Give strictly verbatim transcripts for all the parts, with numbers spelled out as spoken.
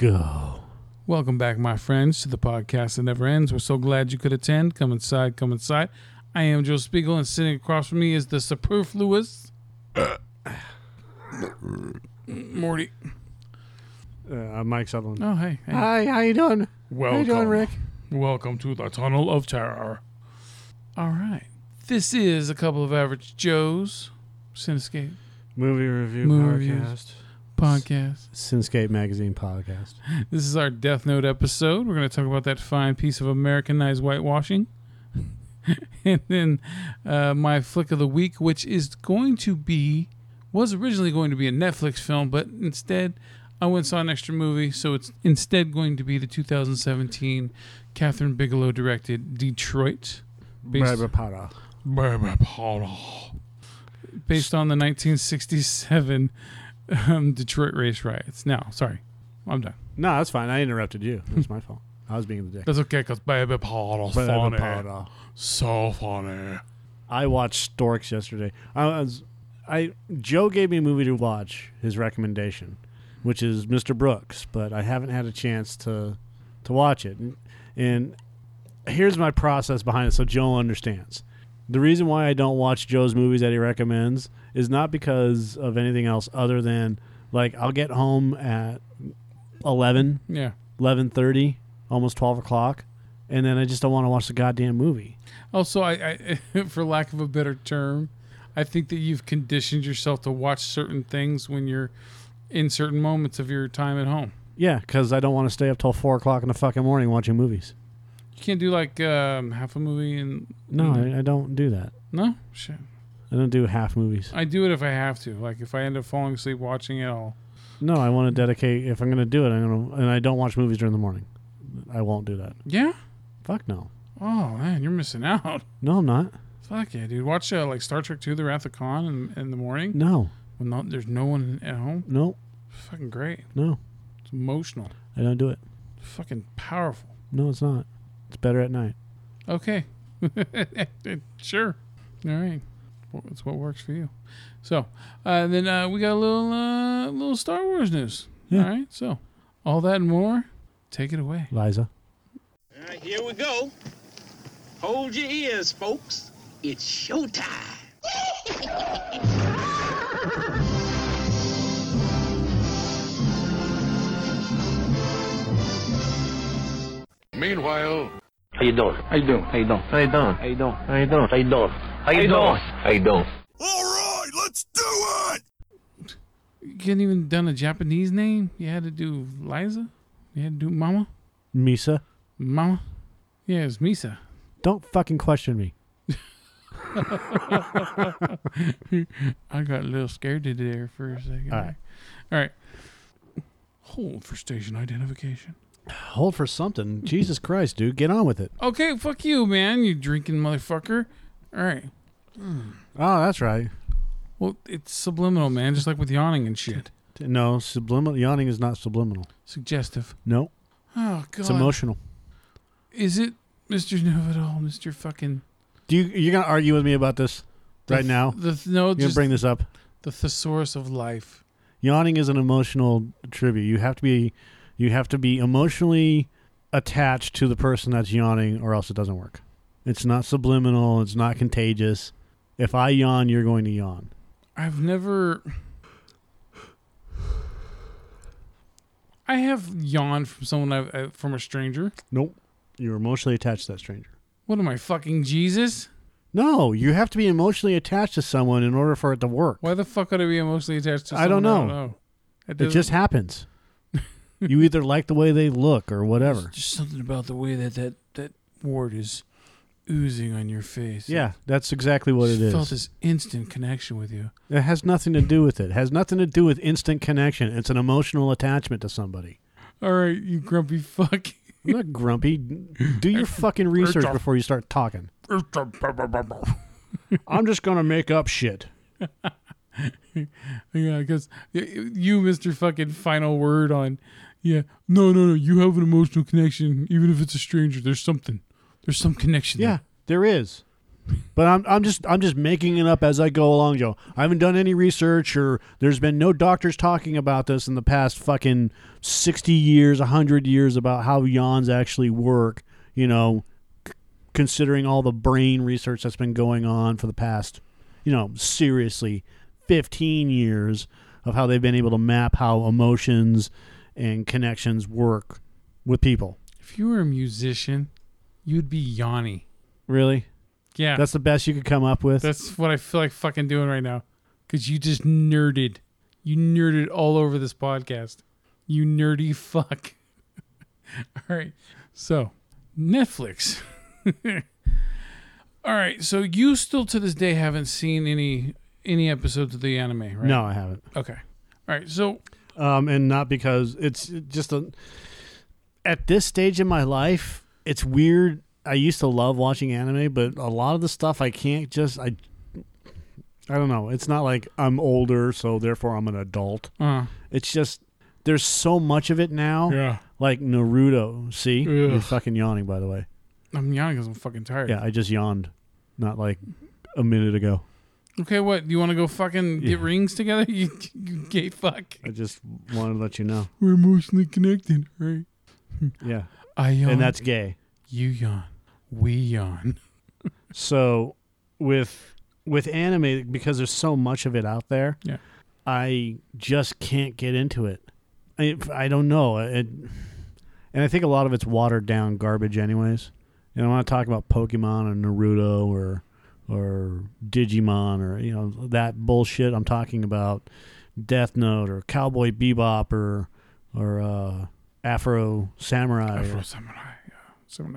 go. Welcome back, my friends, to the podcast that never ends. We're so glad you could attend. Come inside, come inside. I am Joe Spiegel, and sitting across from me is the superfluous Morty. Uh, I'm Mike Sutherland. Oh, hey, hey. Hi, how you doing? Welcome. How you doing, Rick? Welcome to the Tunnel of Terror. All right. This is a couple of average Joes. Cinescape. Movie review Movie podcast. Podcast. Cinescape magazine podcast. This is our Death Note episode. We're going to talk about that fine piece of Americanized whitewashing. And then uh, my flick of the week, which is going to be, was originally going to be a Netflix film, but instead I went and saw an extra movie, so it's instead going to be the two thousand seventeen Kathryn Bigelow directed Detroit. Based, based on the nineteen sixty-seven um, Detroit race riots. Now, sorry, I'm done. No, that's fine. I interrupted you. That's my fault. I was being the dick. That's okay, because baby Potter, funny. Potter. So funny. I watched Storks yesterday. I was, I Joe gave me a movie to watch, his recommendation, which is Mister Brooks, but I haven't had a chance to to watch it. And, and here's my process behind it so Joe understands. The reason why I don't watch Joe's movies that he recommends is not because of anything else other than, like, I'll get home at eleven, yeah, eleven thirty, almost twelve o'clock, and then I just don't want to watch the goddamn movie. Also, I, I for lack of a better term, I think that you've conditioned yourself to watch certain things when you're in certain moments of your time at home. Yeah, because I don't want to stay up till four o'clock in the fucking morning watching movies. You can't do, like, um, half a movie and... No, I, I don't do that. No? Shit. I don't do half movies. I do it if I have to. Like, if I end up falling asleep watching it, I'll... No, I want to dedicate... If I'm going to do it, I'm going to... And I don't watch movies during the morning. I won't do that. Yeah? Fuck no. Oh, man, you're missing out. No, I'm not. Fuck yeah, dude. Watch, uh, like, Star Trek two, The Wrath of Khan in, in the morning. No. When not, there's no one at home. No. Nope. Fucking great. No. It's emotional. I don't do it. It's fucking powerful. No, it's not. It's better at night. Okay. Sure. All right. That's what works for you. So, uh, then uh, we got a little, uh, little Star Wars news. Yeah. All right. So, all that and more. Take it away, Liza. All right, here we go. Hold your ears, folks. It's showtime. Meanwhile, how you doing? How you doing? How you doing? How you doing? How you doing? How you doing? How you doing? How you doing? How you doing? All right, let's do it. You couldn't even done a Japanese name. You had to do Liza. You had to do Mama? Misa. Mama? Yeah, it's Misa. Don't fucking question me. I got a little scared there for a second. All right. All right. Hold for station identification. Hold for something. Jesus Christ, dude. Get on with it. Okay, fuck you, man. You drinking motherfucker. All right. Mm. Oh, that's right. Well, it's subliminal, man. Just like with yawning and shit. No, subliminal yawning is not subliminal. Suggestive. No. Oh God. It's emotional. Is it, Mister Know-It-All, Mister Fucking? Do you you're gonna argue with me about this the right th- now? The th- no, you're gonna bring this up. The thesaurus of life. Yawning is an emotional tribute. You have to be, you have to be emotionally attached to the person that's yawning, or else it doesn't work. It's not subliminal. It's not contagious. If I yawn, you're going to yawn. I've never. I have yawned from someone, I've, uh, from a stranger. Nope. You're emotionally attached to that stranger. What am I, fucking Jesus? No, you have to be emotionally attached to someone in order for it to work. Why the fuck would I be emotionally attached to someone? I don't know. I don't know. It, it just happens. You either like the way they look or whatever. There's just something about the way that that, that wart is oozing on your face. Yeah, that's exactly what it is. I felt this instant connection with you. It has nothing to do with it. It has nothing to do with instant connection. It's an emotional attachment to somebody. All right, you grumpy fuck. I'm not grumpy. Do your fucking research a, before you start talking. A, I'm just going to make up shit. Yeah, because you, Mister Fucking Final Word on, yeah, no, no, no, you have an emotional connection. Even if it's a stranger, there's something. There's some connection. Yeah, there, there is. But I'm I'm just I'm just making it up as I go along, Joe. I haven't done any research, or there's been no doctors talking about this in the past fucking sixty years, a hundred years about how yawns actually work. You know, c- considering all the brain research that's been going on for the past, you know, seriously, fifteen years of how they've been able to map how emotions and connections work with people. If you were a musician, you'd be yawny. Really? Yeah. That's the best you could come up with? That's what I feel like fucking doing right now. Because you just nerded. You nerded all over this podcast. You nerdy fuck. All right. So, Netflix. All right. So, you still to this day haven't seen any any episodes of the anime, right? No, I haven't. Okay. All right. So. Um, and not because it's just a... At this stage in my life, it's weird. I used to love watching anime, but a lot of the stuff I can't just, I I don't know. It's not like I'm older, so therefore I'm an adult. Uh, it's just, there's so much of it now. Yeah. Like Naruto. See? Ugh. You're fucking yawning, by the way. I'm yawning because I'm fucking tired. Yeah, I just yawned. Not like a minute ago. Okay, what? You want to go fucking get yeah. rings together? You, you gay fuck. I just wanted to let you know. We're emotionally connected, right? Yeah. I yawn. And that's gay. You yawn. We yawn. So with with anime, because there's so much of it out there, yeah. I just can't get into it. I, I don't know. It, and I think a lot of it's watered down garbage anyways. And I want to talk about Pokemon or Naruto or or Digimon or, you know, that bullshit. I'm talking about Death Note or Cowboy Bebop or or uh, Afro Samurai. Afro Samurai.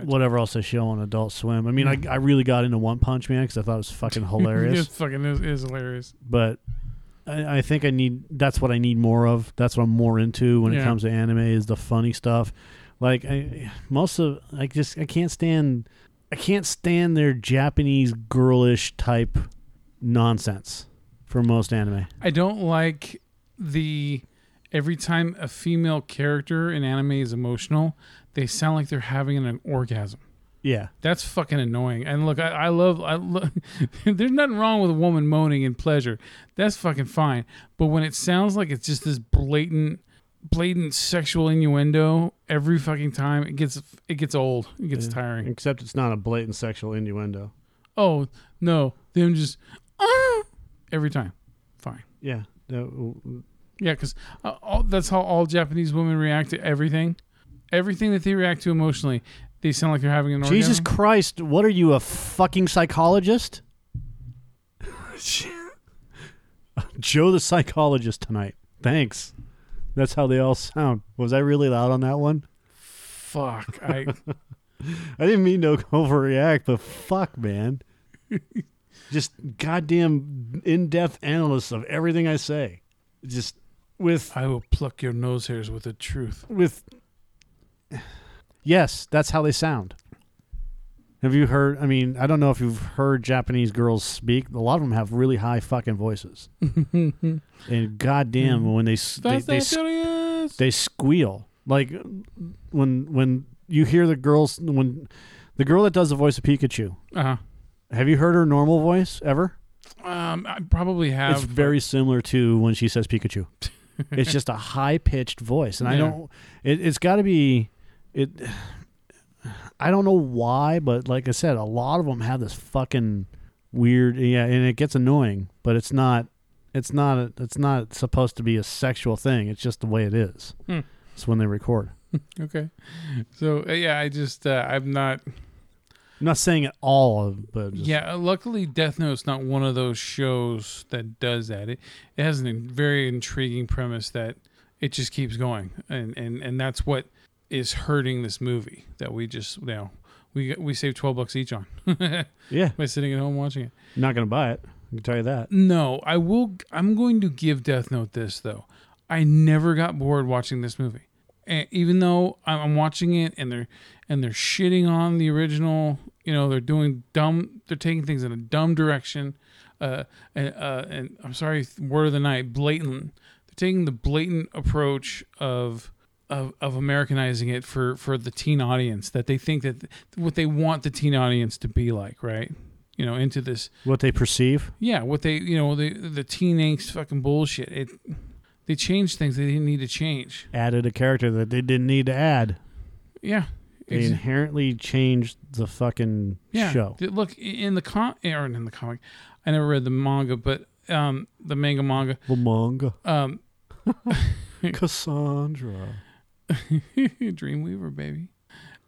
Whatever else they show on Adult Swim. I mean, I, I really got into One Punch Man because I thought it was fucking hilarious. It fucking is, is hilarious. But I, I think I need, that's what I need more of. That's what I'm more into when yeah. it comes to anime is the funny stuff. Like I, most of, I just, I can't stand, I can't stand their Japanese girlish type nonsense for most anime. I don't like the, every time a female character in anime is emotional, they sound like they're having an orgasm. Yeah. That's fucking annoying. And look, I, I love... I lo- There's nothing wrong with a woman moaning in pleasure. That's fucking fine. But when it sounds like it's just this blatant blatant sexual innuendo every fucking time, it gets it gets old. It gets yeah. tiring. Except it's not a blatant sexual innuendo. Oh, no. Them just... Ah! Every time. Fine. Yeah. Yeah, because uh, that's how all Japanese women react to everything. Everything that they react to emotionally, they sound like they're having an orgasm. Jesus Christ, what are you, a fucking psychologist? Joe the psychologist tonight. Thanks. That's how they all sound. Was I really loud on that one? Fuck. I I didn't mean to overreact, but fuck, man. Just goddamn in-depth analysts of everything I say. Just with... I will pluck your nose hairs with the truth. With... Yes, that's how they sound. Have you heard? I mean, I don't know if you've heard Japanese girls speak. A lot of them have really high fucking voices, and goddamn, when they they they, they they squeal like when when you hear the girls when the girl that does the voice of Pikachu. Uh-huh. Have you heard her normal voice ever? Um, I probably have. It's very similar to when she says Pikachu. It's just a high pitched voice, and yeah. I don't. It, it's got to be. It, I don't know why, but like I said, a lot of them have this fucking weird, yeah, and it gets annoying. But it's not, it's not, a, it's not supposed to be a sexual thing. It's just the way it is. Hmm. It's when they record. Okay, so yeah, I just, uh, I'm not, I'm not saying it all, but just, yeah. Luckily, Death Note's not one of those shows that does that. It it has a very intriguing premise that it just keeps going, and and and that's what. Is hurting this movie that we just, you know, we we saved twelve bucks each on. Yeah. By sitting at home watching it. Not going to buy it. I can tell you that. No, I will. I'm going to give Death Note this, though. I never got bored watching this movie. And even though I'm watching it and they're, and they're shitting on the original, you know, they're doing dumb, they're taking things in a dumb direction. Uh, and, uh, and I'm sorry, word of the night, blatant. They're taking the blatant approach of, Of, of Americanizing it for, for the teen audience that they think that th- what they want the teen audience to be like, right? you know, into this. What they perceive? Yeah, what they, you know, the the teen angst fucking bullshit. It, they changed things they didn't need to change. Added a character that they didn't need to add. Yeah. They ex- inherently changed the fucking yeah. show. Look, in the com- or in the comic, I never read the manga, but um, the manga manga. The manga. Um, Cassandra. Dreamweaver, baby.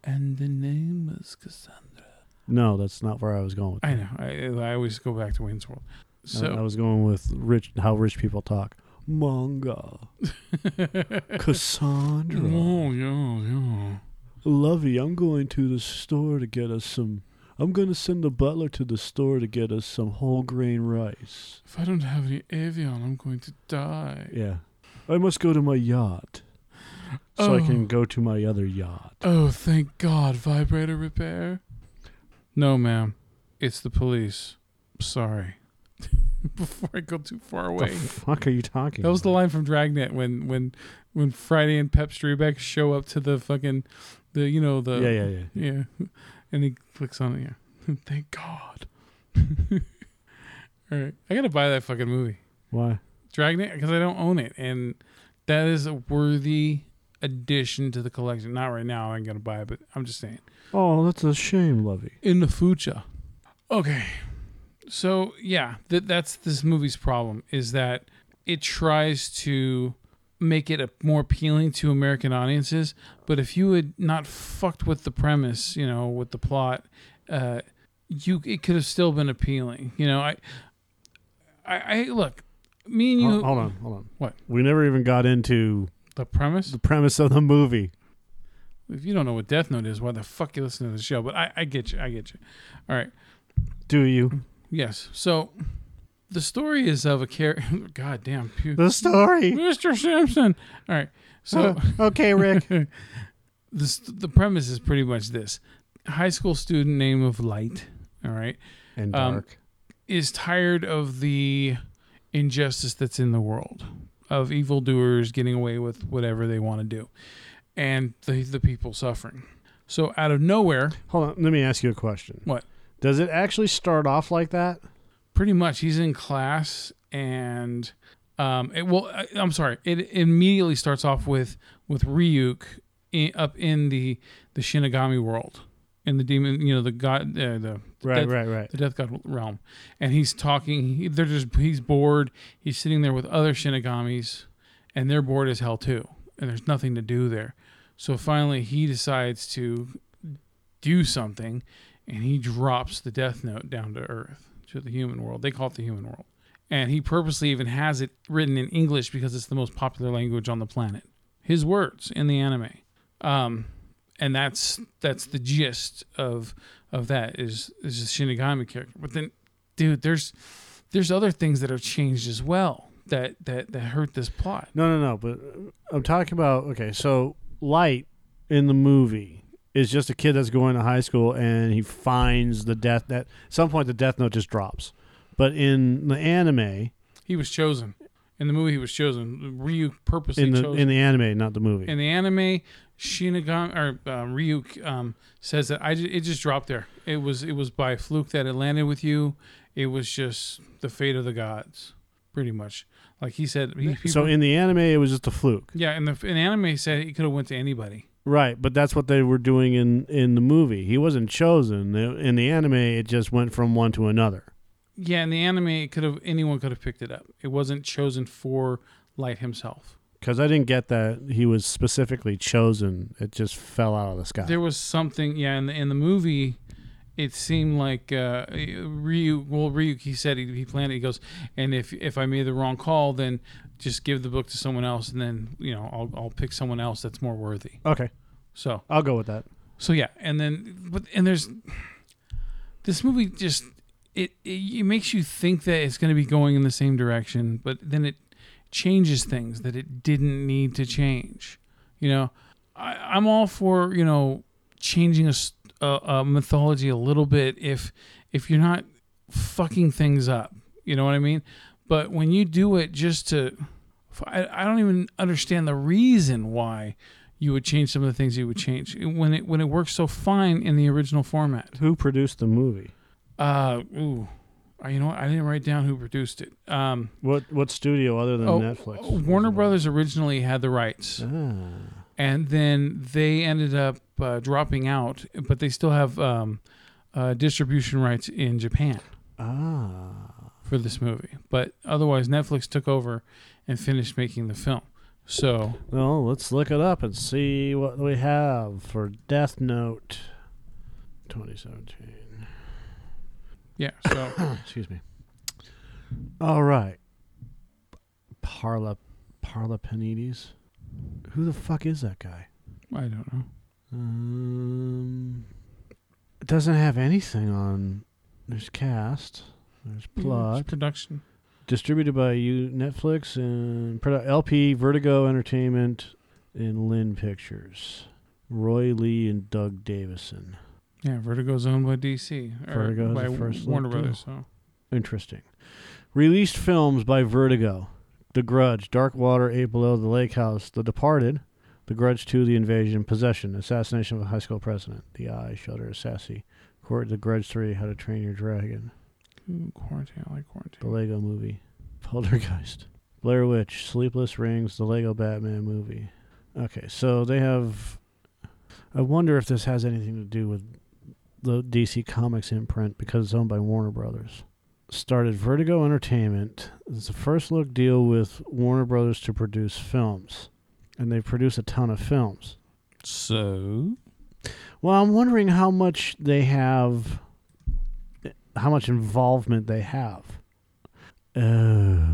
And the name was Cassandra. No, that's not where I was going with that. I know. I, I always go back to Wayne's World. So I, I was going with rich, how rich people talk. Manga. Cassandra. Oh, yeah, yeah. Lovey, I'm going to the store to get us some... I'm going to send the butler to the store to get us some whole grain rice. If I don't have any avion, I'm going to die. Yeah. I must go to my yacht. So oh. I can go to my other yacht. Oh, thank God. Vibrator repair? No, ma'am. It's the police. Sorry. Before I go too far away. The fuck are you talking That was about? The line from Dragnet when, when when Friday and Pep Strubeck show up to the fucking, the you know, the... Yeah, yeah, yeah. Yeah. yeah. And he clicks on it. Yeah. Thank God. All right. I got to buy that fucking movie. Why? Dragnet? Because I don't own it. And that is a worthy... addition to the collection. Not right now. I ain't gonna buy it, but I'm just saying. Oh, that's a shame, Lovey. In the future. Okay. So yeah, th- that's this movie's problem, is that it tries to make it a- more appealing to American audiences, but if you had not fucked with the premise, you know, with the plot, uh, you it could have still been appealing. You know, I, I, I look, me and you. Hold, hold on, hold on. What? We never even got into. The premise? The premise of the movie. If you don't know what Death Note is, why the fuck you listen to the show? But I, I get you. I get you. All right. Do you? Yes. So the story is of a character. God damn. The story. Mister Simpson. All right. So uh, okay, Rick. the, the premise is pretty much this. High school student named of Light. All right. And Dark. Um, is tired of the injustice that's in the world. Of evildoers getting away with whatever they want to do, and the the people suffering. So out of nowhere, hold on, let me ask you a question. What does it actually start off like that? Pretty much, he's in class, and um, it, well, I, I'm sorry, it, it immediately starts off with with Ryuk in, up in the the Shinigami world, in the demon, you know, the god, uh, the right, death, right, right, the death god realm, and he's talking. They're just he's bored. He's sitting there with other Shinigamis, and they're bored as hell too. And there's nothing to do there, so finally he decides to do something, and he drops the Death Note down to Earth, to the human world. They call it the human world, and he purposely even has it written in English because it's the most popular language on the planet. His words in the anime. Um, And that's that's the gist of of that is is the Shinigami character. But then, dude, there's there's other things that are changed as well that, that, that hurt this plot. No, no, no. But I'm talking about okay. So Light in the movie is just a kid that's going to high school, and he finds the death. That at some point the Death Note just drops. But in the anime, he was chosen. In the movie, he was chosen. Ryuk purposely in the, chose in the anime, not the movie. In the anime. Shinigami or uh, Ryuk um, says that I j- it just dropped there. It was it was by fluke that it landed with you. It was just the fate of the gods, pretty much. Like he said. He, people, so in the anime, it was just a fluke. Yeah, and the in anime he said he could have went to anybody. Right, but that's what they were doing in in the movie. He wasn't chosen. In the anime, it just went from one to another. Yeah, in the anime, it could have anyone could have picked it up. It wasn't chosen for Light himself. Because I didn't get that he was specifically chosen. It just fell out of the sky. There was something, yeah, in the, in the movie, it seemed like uh, Ryuk, well, Ryuk, he said, he, he planned it, he goes, and if if I made the wrong call, then just give the book to someone else, and then, you know, I'll I'll pick someone else that's more worthy. Okay. So. I'll go with that. So, yeah, and then, but and there's, this movie just, it, it, it makes you think that it's going to be going in the same direction, but then it, changes things that it didn't need to change. You know, I, I'm all for, you know, changing a, a, a mythology a little bit if if you're not fucking things up. You know what I mean? But when you do it just to... I, I don't even understand the reason why you would change some of the things you would change when it when it works so fine in the original format. Who produced the movie? Uh, ooh, you know what? I didn't write down who produced it. Um, what what studio other than oh, Netflix? Warner Brothers originally had the rights, ah. and then they ended up uh, dropping out, but they still have um, uh, distribution rights in Japan. Ah. For this movie, but otherwise Netflix took over and finished making the film. So, well, let's look it up and see what we have for Death Note twenty seventeen. Yeah, so excuse me. All right. Parla Parla Panides. Who the fuck is that guy? I don't know. Um it doesn't have anything on. There's cast. There's plot. It's production. Distributed by you, Netflix and L P, Vertigo Entertainment, and Lin Pictures. Roy Lee and Doug Davison. Yeah, Vertigo's owned by D C. Vertigo's by the first Warner Brothers. So. Interesting. Released films by Vertigo: The Grudge, Dark Water, Eight Below, The Lake House, The Departed, The Grudge two, The Invasion, Possession, Assassination of a High School President, The Eye, Shudder, Sassy, Court, The Grudge three, How to Train Your Dragon. Ooh, Quarantine, I like Quarantine. The Lego Movie, Poltergeist, Blair Witch, Sleepless Rings, The Lego Batman Movie. Okay, so they have... I wonder if this has anything to do with the D C Comics imprint because it's owned by Warner Brothers. Started Vertigo Entertainment. It's a first look deal with Warner Brothers to produce films. And they produce a ton of films. So? Well, I'm wondering how much they have... how much involvement they have. Oh,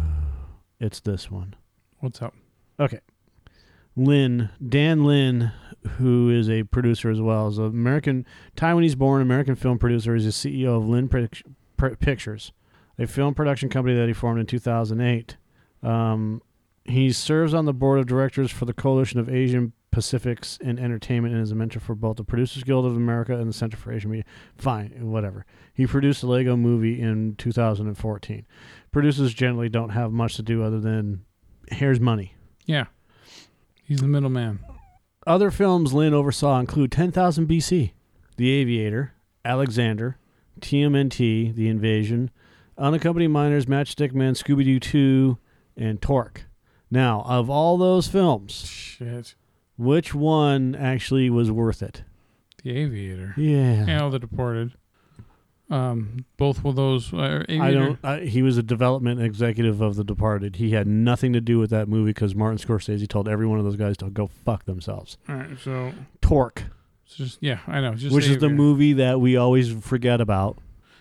it's this one. What's up? Okay. Lin, Dan Lin, who is a producer as well, is an American, Taiwanese-born American film producer. He's the C E O of Lin Pic- Pictures, a film production company that he formed in two thousand eight. Um, he serves on the board of directors for the Coalition of Asian Pacifics in Entertainment and is a mentor for both the Producers Guild of America and the Center for Asian Media. Fine, whatever. He produced the Lego Movie in two thousand fourteen. Producers generally don't have much to do other than here's money. Yeah. He's the middleman. Other films Lin oversaw include ten thousand B C, The Aviator, Alexander, T M N T, The Invasion, Unaccompanied Minors, Matchstick Men, Scooby-Doo two, and Torque. Now, of all those films... Shit. Which one actually was worth it? The Aviator. Yeah. And all The Departed. Um, both of those. Uh, Aviator. I don't. I, he was a development executive of The Departed. He had nothing to do with that movie because Martin Scorsese told every one of those guys to go fuck themselves. All right. So. Torque. Just, yeah, I know. Just which the is the movie that we always forget about.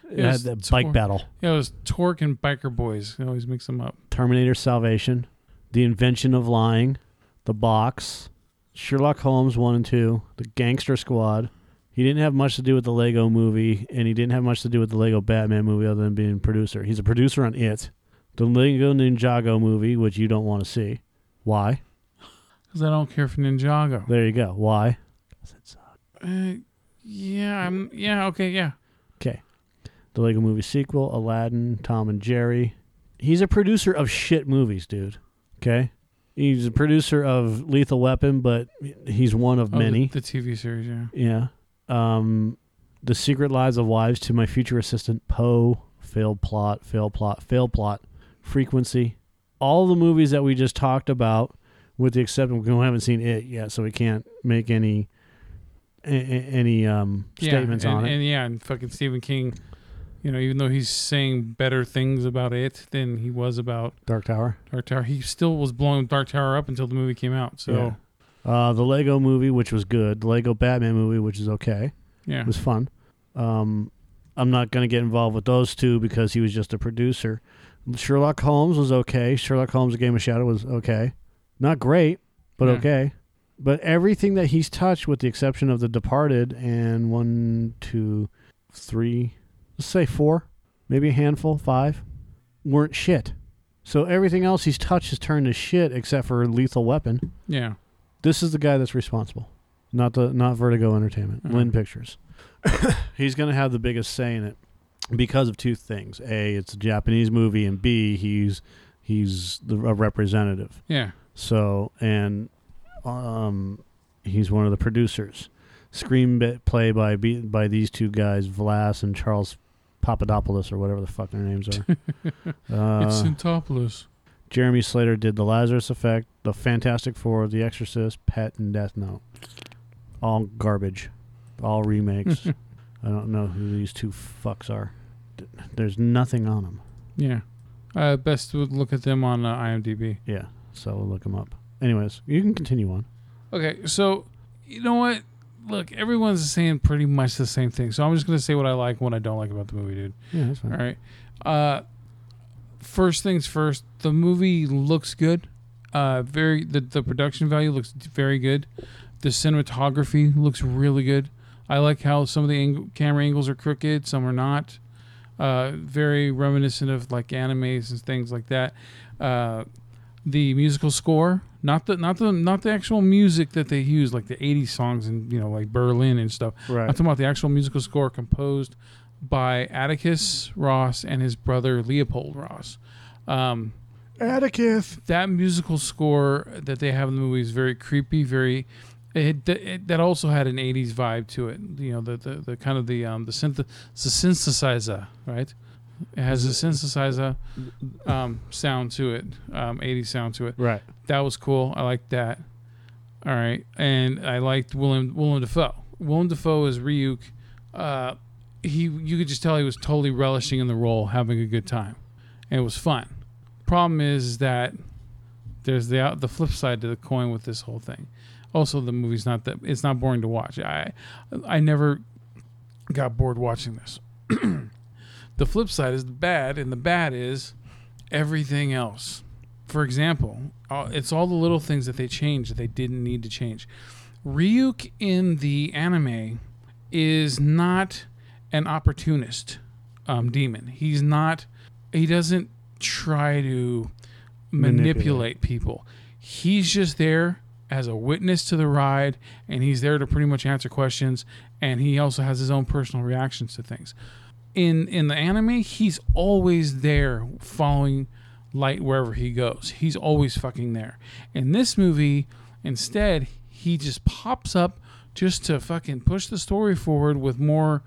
It had the tor- bike battle. Yeah, it was Torque and Biker Boys. I always mix them up. Terminator Salvation, The Invention of Lying, The Box. Sherlock Holmes one and two, The Gangster Squad. He didn't have much to do with the Lego Movie, and he didn't have much to do with the Lego Batman Movie other than being a producer. He's a producer on It. The Lego Ninjago Movie, which you don't want to see. Why? Because I don't care for Ninjago. There you go. Why? Because it sucked. Uh, yeah, I'm, yeah, okay, yeah. Okay. The Lego Movie sequel, Aladdin, Tom and Jerry. He's a producer of shit movies, dude. Okay? He's a producer of Lethal Weapon, but he's one of oh, many. The, the T V series, yeah. Yeah. Um, The Secret Lives of Wives to My Future Assistant, Poe, Failed Plot, Failed Plot, Failed Plot, Frequency. All the movies that we just talked about, with the exception we haven't seen It yet, so we can't make any any um, statements yeah, and, on it. And yeah, and fucking Stephen King, you know, even though he's saying better things about it than he was about Dark Tower, Dark Tower, he still was blowing Dark Tower up until the movie came out. So, yeah. uh, the Lego Movie, which was good, the Lego Batman Movie, which is okay, yeah, it was fun. Um, I'm not going to get involved with those two because he was just a producer. Sherlock Holmes was okay. Sherlock Holmes: A Game of Shadow was okay, not great, but yeah. Okay. But everything that he's touched, with the exception of The Departed and one, two, three. Say four, maybe a handful, five, weren't shit. So everything else he's touched has turned to shit except for Lethal Weapon. Yeah. This is the guy that's responsible. Not the not Vertigo Entertainment. Mm-hmm. Lin Pictures. He's going to have the biggest say in it because of two things. A, it's a Japanese movie, and B, he's he's the, a representative. Yeah. So, and um, he's one of the producers. Screenplay by by these two guys, Vlas and Charles Papadopoulos or whatever the fuck their names are. uh, it's Santopoulos. Jeremy Slater did The Lazarus Effect, The Fantastic Four, The Exorcist, Pet, and Death Note. All garbage. All remakes. I don't know who these two fucks are. There's nothing on them. Yeah. Uh, best would look at them on uh, IMDb. Yeah, so we'll look them up. Anyways, you can continue on. Okay, so you know what? Look, everyone's saying pretty much the same thing, so I'm just going to say what I like and what I don't like about the movie, dude. Yeah, that's fine. All right. Uh, first things first, the movie looks good. Uh, very the, the production value looks very good. The cinematography looks really good. I like how some of the ang- camera angles are crooked, some are not. Uh, very reminiscent of like animes and things like that. Uh, the musical score, not the not the not the actual music that they use, like the eighties songs and you know like Berlin and stuff. Right. I'm talking about the actual musical score composed by Atticus Ross and his brother Leopold Ross. Um, Atticus. That musical score that they have in the movie is very creepy, very. It, it, that also had an eighties vibe to it, you know, the the, the kind of the um the synth the synthesizer, right? It has a synthesizer um, sound to it, um, eighties sound to it. Right. That was cool. I liked that. All right, and I liked Willem Willem Dafoe. Willem Dafoe is Ryuk. Uh, he you could just tell he was totally relishing in the role, having a good time, and it was fun. Problem is that there's the the flip side to the coin with this whole thing. Also, the movie's not that it's not boring to watch. I, I never got bored watching this. The flip side is the bad, and the bad is everything else. For example, uh, it's all the little things that they changed that they didn't need to change. Ryuk in the anime is not an opportunist um, demon. He's not. He doesn't try to manipulate, manipulate people. He's just there as a witness to the ride, and he's there to pretty much answer questions, and he also has his own personal reactions to things. In in the anime, he's always there following Light wherever he goes. He's always fucking there. In this movie, instead, he just pops up just to fucking push the story forward with more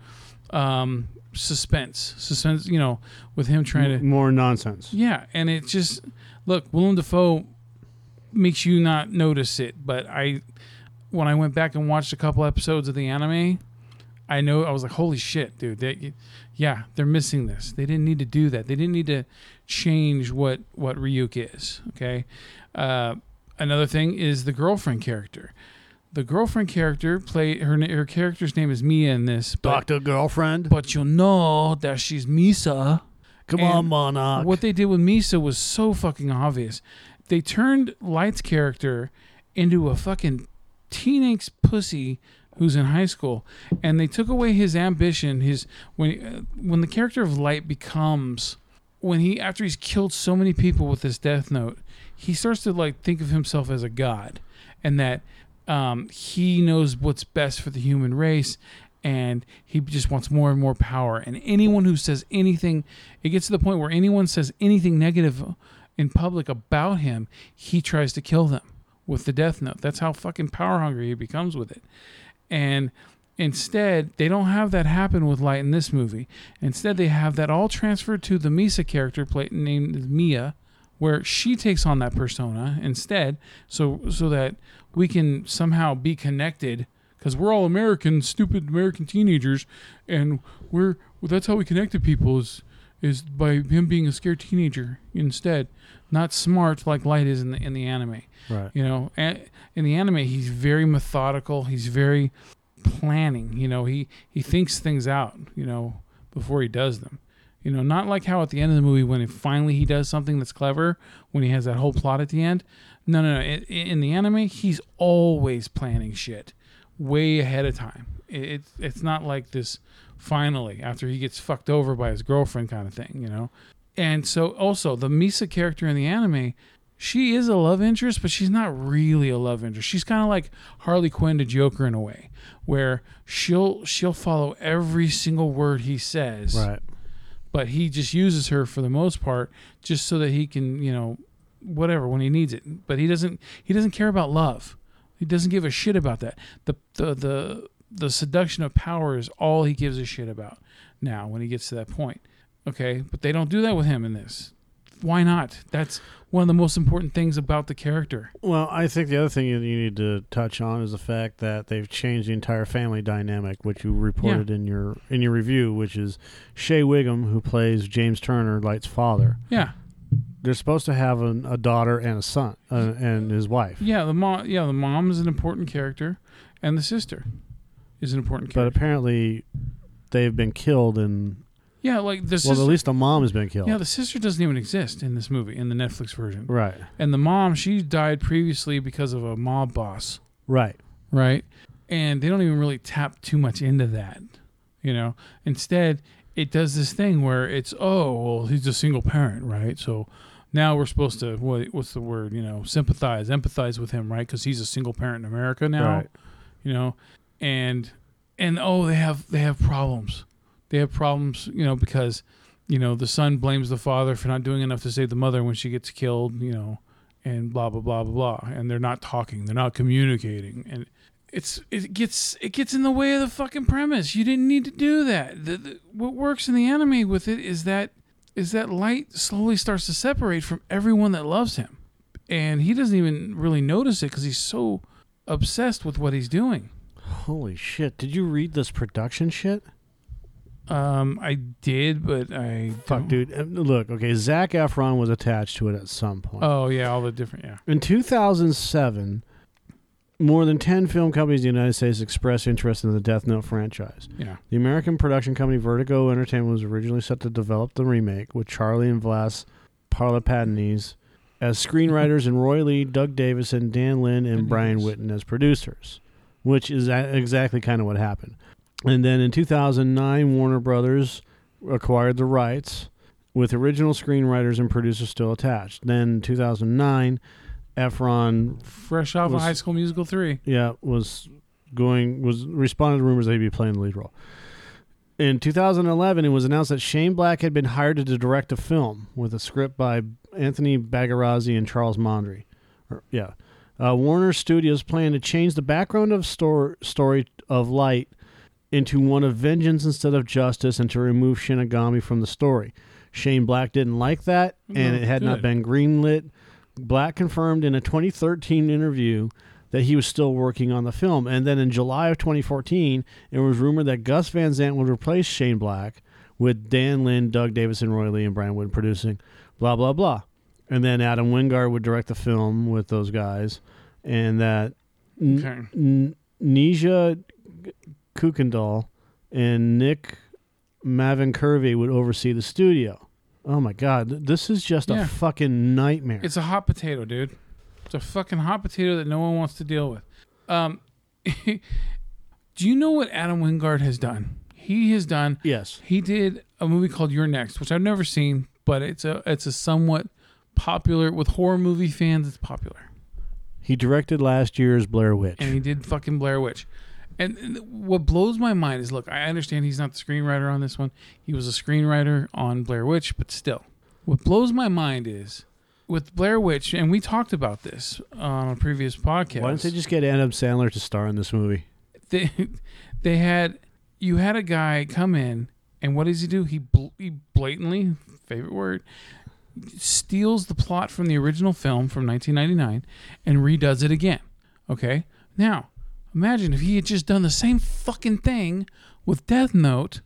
um, suspense. Suspense, you know, with him trying M- to... More nonsense. Yeah, and it just... Look, Willem Dafoe makes you not notice it, but I when I went back and watched a couple episodes of the anime, I know I was like, holy shit, dude, they, yeah they're missing this. They didn't need to do that. They didn't need to change what what Ryuk is. Okay. Uh, another thing is the girlfriend character. The girlfriend character play her her character's name is Mia in this, but, Doctor Girlfriend, but you know that she's Misa. Come and on, Monarch. What they did with Misa was so fucking obvious. They turned Light's character into a fucking teenage pussy who's in high school, and they took away his ambition. His when when the character of Light becomes when he after he's killed so many people with this Death Note, he starts to like think of himself as a god, and that um, he knows what's best for the human race. And he just wants more and more power. And anyone who says anything, it gets to the point where anyone says anything negative in public about him, he tries to kill them with the Death Note. That's how fucking power hungry he becomes with it. And instead, they don't have that happen with Light in this movie. Instead, they have that all transferred to the Misa character play, named Mia, where she takes on that persona instead, so so that we can somehow be connected. Because we're all American, stupid American teenagers, and we're well, that's how we connect to people is is by him being a scared teenager instead, not smart like Light is in the in the anime. Right. You know, in the anime he's very methodical. He's very planning. You know, he he thinks things out. You know, before he does them. You know, not like how at the end of the movie when it finally he does something that's clever when he has that whole plot at the end. No, no, no. In, in the anime, he's always planning shit. Way ahead of time. It, it's not like this finally after he gets fucked over by his girlfriend kind of thing, you know? And so also the Misa character in the anime, she is a love interest, but she's not really a love interest. She's kind of like Harley Quinn to Joker in a way where she'll, she'll follow every single word he says, right? But he just uses her for the most part, just so that he can, you know, whatever, when he needs it, but he doesn't, he doesn't care about love. He doesn't give a shit about that. The the the the seduction of power is all he gives a shit about now when he gets to that point. Okay, but they don't do that with him in this. Why not? That's one of the most important things about the character. Well, I think the other thing you need to touch on is the fact that they've changed the entire family dynamic, which you reported yeah. in your in your review, which is Shea Wiggum, who plays James Turner, Light's father. Yeah. They're supposed to have an, a daughter and a son uh, and his wife. Yeah, the mom. Yeah, the mom is an important character, and the sister is an important character. But apparently, they've been killed in. Yeah, like the well, sister, at least the mom has been killed. Yeah, the sister doesn't even exist in this movie in the Netflix version. Right. And the mom, she died previously because of a mob boss. Right. Right. And they don't even really tap too much into that, you know. Instead, it does this thing where it's oh, well, he's a single parent, right? So. Now we're supposed to, what, what's the word, you know, sympathize, empathize with him, right? Because he's a single parent in America now, right. You know, and, and oh, they have, they have problems. They have problems, you know, because, you know, the son blames the father for not doing enough to save the mother when she gets killed, you know, and blah, blah, blah, blah, blah. And they're not talking. They're not communicating. And it's, it gets, it gets in the way of the fucking premise. You didn't need to do that. The, the, what works in the anime with it is that, is that Light slowly starts to separate from everyone that loves him. And he doesn't even really notice it because he's so obsessed with what he's doing. Holy shit. Did you read this production shit? Um, I did, but I... Fuck, don't. Dude. Look, okay, Zac Efron was attached to it at some point. Oh, yeah, all the different, yeah. In two thousand seven, more than ten film companies in the United States expressed interest in the Death Note franchise. Yeah. The American production company Vertigo Entertainment was originally set to develop the remake with Charlie and Vlas Parlipadnes as screenwriters and Roy Lee, Doug Davison, Dan Lin, and Brian Whitten as producers, which is exactly kind of what happened. And then in two thousand nine, Warner Brothers acquired the rights with original screenwriters and producers still attached. Then in two thousand nine... Efron, fresh off of High School Musical three, yeah, was going was responded to rumors that he'd be playing the lead role. In two thousand eleven, it was announced that Shane Black had been hired to direct a film with a script by Anthony Bagarazzi and Charles Mondry. Or, yeah, uh, Warner Studios planned to change the background of stor- story of Light into one of vengeance instead of justice, and to remove Shinigami from the story. Shane Black didn't like that, no, and it had good. not been greenlit. Black confirmed in a twenty thirteen interview that he was still working on the film. And then in July of twenty fourteen, it was rumored that Gus Van Sant would replace Shane Black with Dan Lin, Doug Davison, Roy Lee, and Brian Wood producing, blah, blah, blah. And then Adam Wingard would direct the film with those guys. And that okay. N- Nisha Kukendall and Nick Mavincurvey would oversee the studio. Oh, my God. This is just yeah. a fucking nightmare. It's a hot potato, dude. It's a fucking hot potato that no one wants to deal with. Um, do you know what Adam Wingard has done? He has done... Yes. He did a movie called You're Next, which I've never seen, but it's a it's a somewhat popular... With horror movie fans, it's popular. He directed last year's Blair Witch. And he did fucking Blair Witch. And what blows my mind is, look, I understand he's not the screenwriter on this one. He was a screenwriter on Blair Witch, but still. What blows my mind is, with Blair Witch, and we talked about this on a previous podcast. Why don't they just get Adam Sandler to star in this movie? They, they had, you had a guy come in, and what does he do? He, bl- he blatantly, favorite word, steals the plot from the original film from nineteen ninety-nine and redoes it again. Okay? Now... Imagine if he had just done the same fucking thing with Death Note,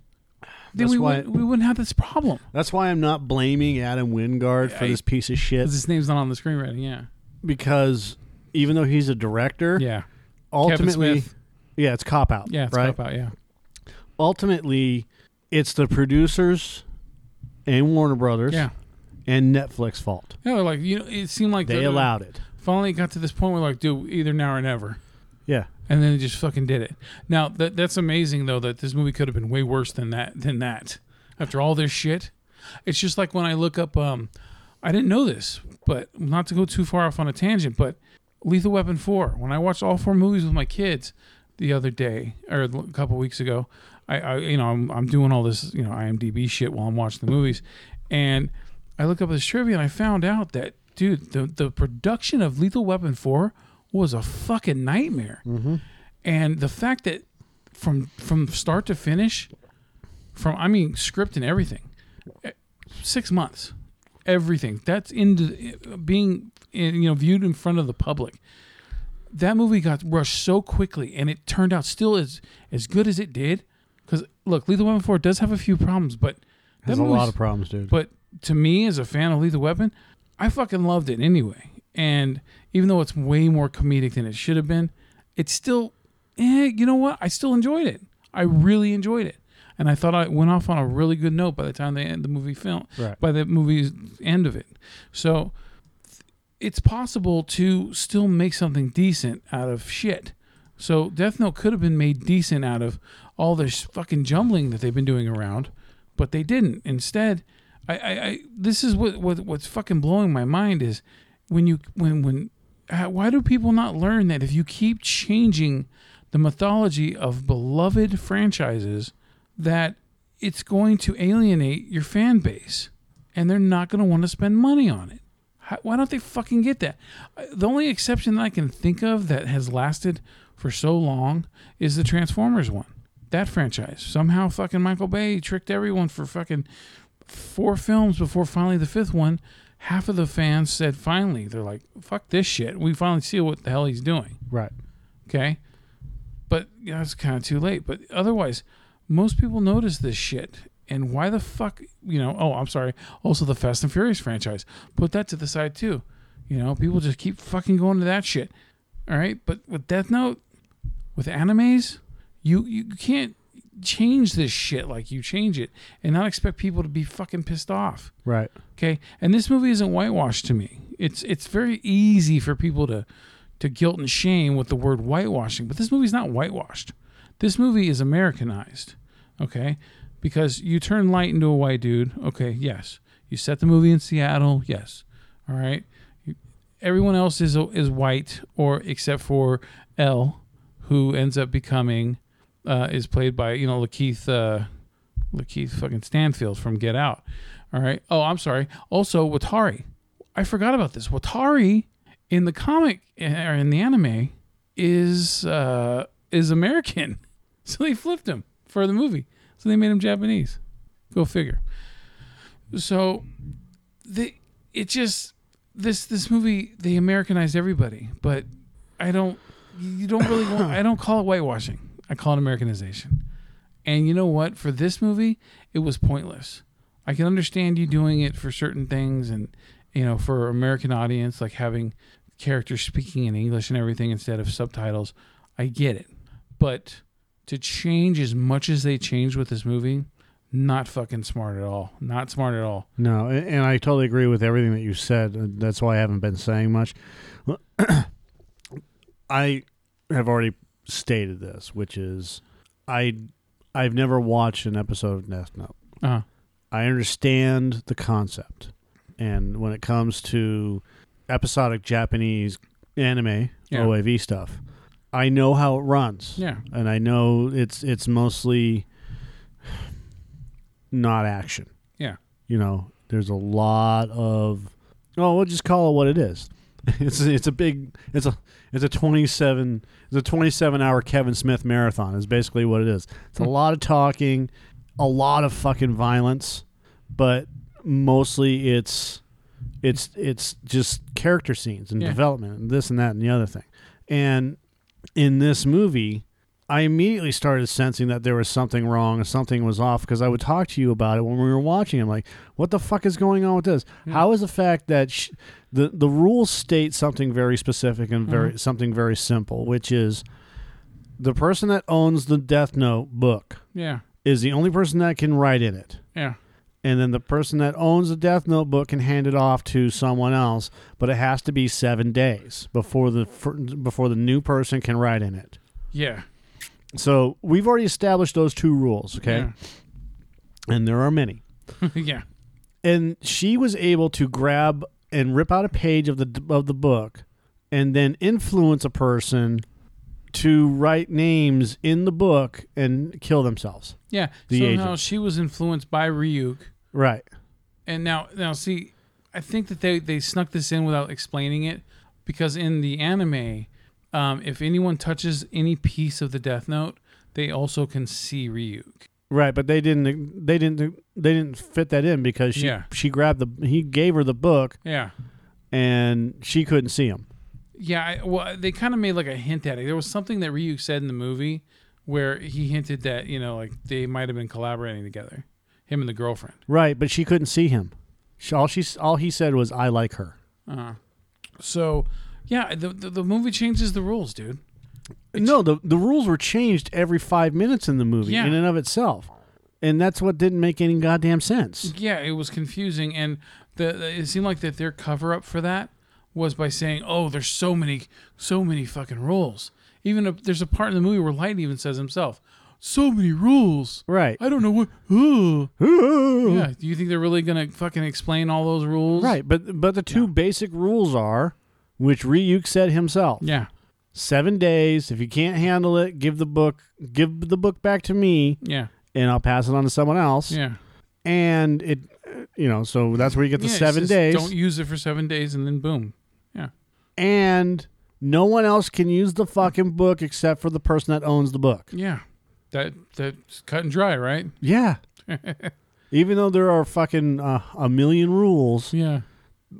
then we, why, would, we wouldn't have this problem. That's why I'm not blaming Adam Wingard yeah, for I, this piece of shit. Because his name's not on the screenwriting, yeah. Because even though he's a director, yeah, ultimately, yeah, it's cop-out. Yeah, it's right? cop-out, yeah. Ultimately, it's the producers and Warner Brothers yeah. and Netflix fault. Yeah, they're like, you know, it seemed like... They allowed it. Finally got to this point where like, dude, either now or never. Yeah. And then they just fucking did it. Now, that that's amazing, though, that this movie could have been way worse than that. Than that. After all this shit, it's just like when I look up, um, I didn't know this, but not to go too far off on a tangent, but Lethal Weapon four. When I watched all four movies with my kids the other day, or a couple weeks ago, I, I you know, I'm, I'm doing all this, you know, IMDb shit while I'm watching the movies, and I look up this trivia, and I found out that, dude, the, the production of Lethal Weapon four was a fucking nightmare. Mm-hmm. And the fact that from from start to finish, from I mean script and everything, six months, everything that's into being in, you know viewed in front of the public. That movie got rushed so quickly, and it turned out still as as good as it did. Because look, Lethal Weapon four does have a few problems, but there's a lot of problems, dude. But to me, as a fan of Lethal Weapon, I fucking loved it anyway. And even though it's way more comedic than it should have been, it's still, eh, you know what? I still enjoyed it. I really enjoyed it, and I thought I went off on a really good note by the time they end the movie film, right. by the movie's end of it. So. It's possible to still make something decent out of shit. So Death Note could have been made decent out of all this fucking jumbling that they've been doing around, but they didn't. Instead, I, I, I this is what, what what's fucking blowing my mind is when you when when how, why do people not learn that if you keep changing the mythology of beloved franchises, that it's going to alienate your fan base, and they're not going to want to spend money on it. Why don't they fucking get that? The only exception that I can think of that has lasted for so long is the Transformers one. That franchise. Somehow fucking Michael Bay tricked everyone for fucking four films before finally the fifth one. Half of the fans said finally. They're like, fuck this shit. We finally see what the hell he's doing. Right. Okay? But you know, it's kind of too late. But otherwise, most people notice this shit. And why the fuck, you know, oh, I'm sorry. Also, the Fast and Furious franchise. Put that to the side, too. You know, people just keep fucking going to that shit. All right? But with Death Note, with animes, you, you can't change this shit like you change it and not expect people to be fucking pissed off. Right. Okay? And this movie isn't whitewashed to me. It's it's very easy for people to, to guilt and shame with the word whitewashing. But this movie's not whitewashed. This movie is Americanized. Okay? Because you turn Light into a white dude, okay, yes. You set the movie in Seattle, yes. All right. You, everyone else is is white, or except for L, who ends up becoming uh, is played by you know Lakeith uh, Lakeith fucking Stanfield from Get Out. All right. Oh, I'm sorry. Also, Watari. I forgot about this. Watari in the comic or in the anime is uh, is American, so they flipped him for the movie. So they made him Japanese. Go figure. So they, it just, this this movie, they Americanized everybody. But I don't, you don't really want, I don't call it whitewashing. I call it Americanization. And you know what? For this movie, it was pointless. I can understand you doing it for certain things and, you know, for American audience, like having characters speaking in English and everything instead of subtitles. I get it. But to change as much as they changed with this movie, not fucking smart at all. Not smart at all. No, and, and I totally agree with everything that you said. That's why I haven't been saying much. I have already stated this, which is I, I've never watched an episode of Death Note. Uh-huh. I understand the concept. And when it comes to episodic Japanese anime, yeah. O A V stuff, I know how it runs. Yeah. And I know it's it's mostly not action. Yeah. You know, there's a lot of oh, we'll just call it what it is. It's it's a big it's a it's a twenty-seven it's a twenty-seven hour Kevin Smith marathon is basically what it is. It's a lot of talking, a lot of fucking violence, but mostly it's it's it's just character scenes and yeah. development and this and that and the other thing. And in this movie, I immediately started sensing that there was something wrong and something was off because I would talk to you about it when we were watching. I'm like, what the fuck is going on with this? Mm-hmm. How is the fact that sh- the, the rules state something very specific and very mm-hmm. something very simple, which is the person that owns the Death Note book yeah. is the only person that can write in it. Yeah. And then the person that owns the Death Note book can hand it off to someone else, but it has to be seven days before the for, before the new person can write in it. Yeah. So we've already established those two rules, okay? Yeah. And there are many. yeah. And she was able to grab and rip out a page of the of the book, and then influence a person to write names in the book and kill themselves. Yeah. The so now she was influenced by Ryuk. Right. And now, now see, I think that they, they snuck this in without explaining it because in the anime, um, if anyone touches any piece of the Death Note, they also can see Ryuk. Right, but they didn't. They didn't. They didn't fit that in because she yeah. she grabbed the. He gave her the book. Yeah, and she couldn't see him. Yeah, I, well, they kind of made like a hint at it. There was something that Ryuk said in the movie where he hinted that, you know, like they might have been collaborating together, him and the girlfriend. Right, but she couldn't see him. She, all she all he said was, "I like her." Uh-huh. So, yeah, the, the the movie changes the rules, dude. It's, no, the the rules were changed every five minutes in the movie yeah. in and of itself. And that's what didn't make any goddamn sense. Yeah, it was confusing. And the, the it seemed like that their cover-up for that was by saying, oh, there's so many, so many fucking rules. Even if there's a part in the movie where Light even says himself, so many rules. Right. I don't know what... Ooh. Ooh. Yeah, do you think they're really going to fucking explain all those rules? Right, but, but the two yeah. basic rules are, which Ryuk said himself. Yeah. Seven days. If you can't handle it, give the book give the book back to me. Yeah. And I'll pass it on to someone else. Yeah. And it, you know, so that's where you get the yeah, seven days. Don't use it for seven days and then boom. Yeah. And no one else can use the fucking book except for the person that owns the book. Yeah. That that's cut and dry, right? Yeah. Even though there are fucking uh, a million rules. Yeah.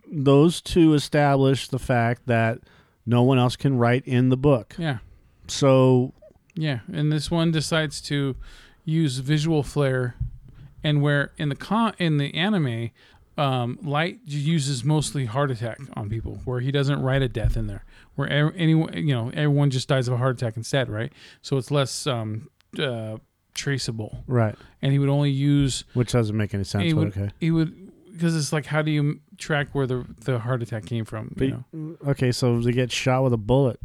Those two establish the fact that no one else can write in the book. Yeah. So. Yeah, and this one decides to use visual flair, and where in the con- in the anime, um, Light uses mostly heart attack on people, where he doesn't write a death in there, where er- anyone you know everyone just dies of a heart attack instead, right? So it's less um, uh, traceable. Right. And he would only use which doesn't make any sense. He would, but okay. He would. Because it's like, how do you track where the the heart attack came from? You but, know? Okay, so they get shot with a bullet.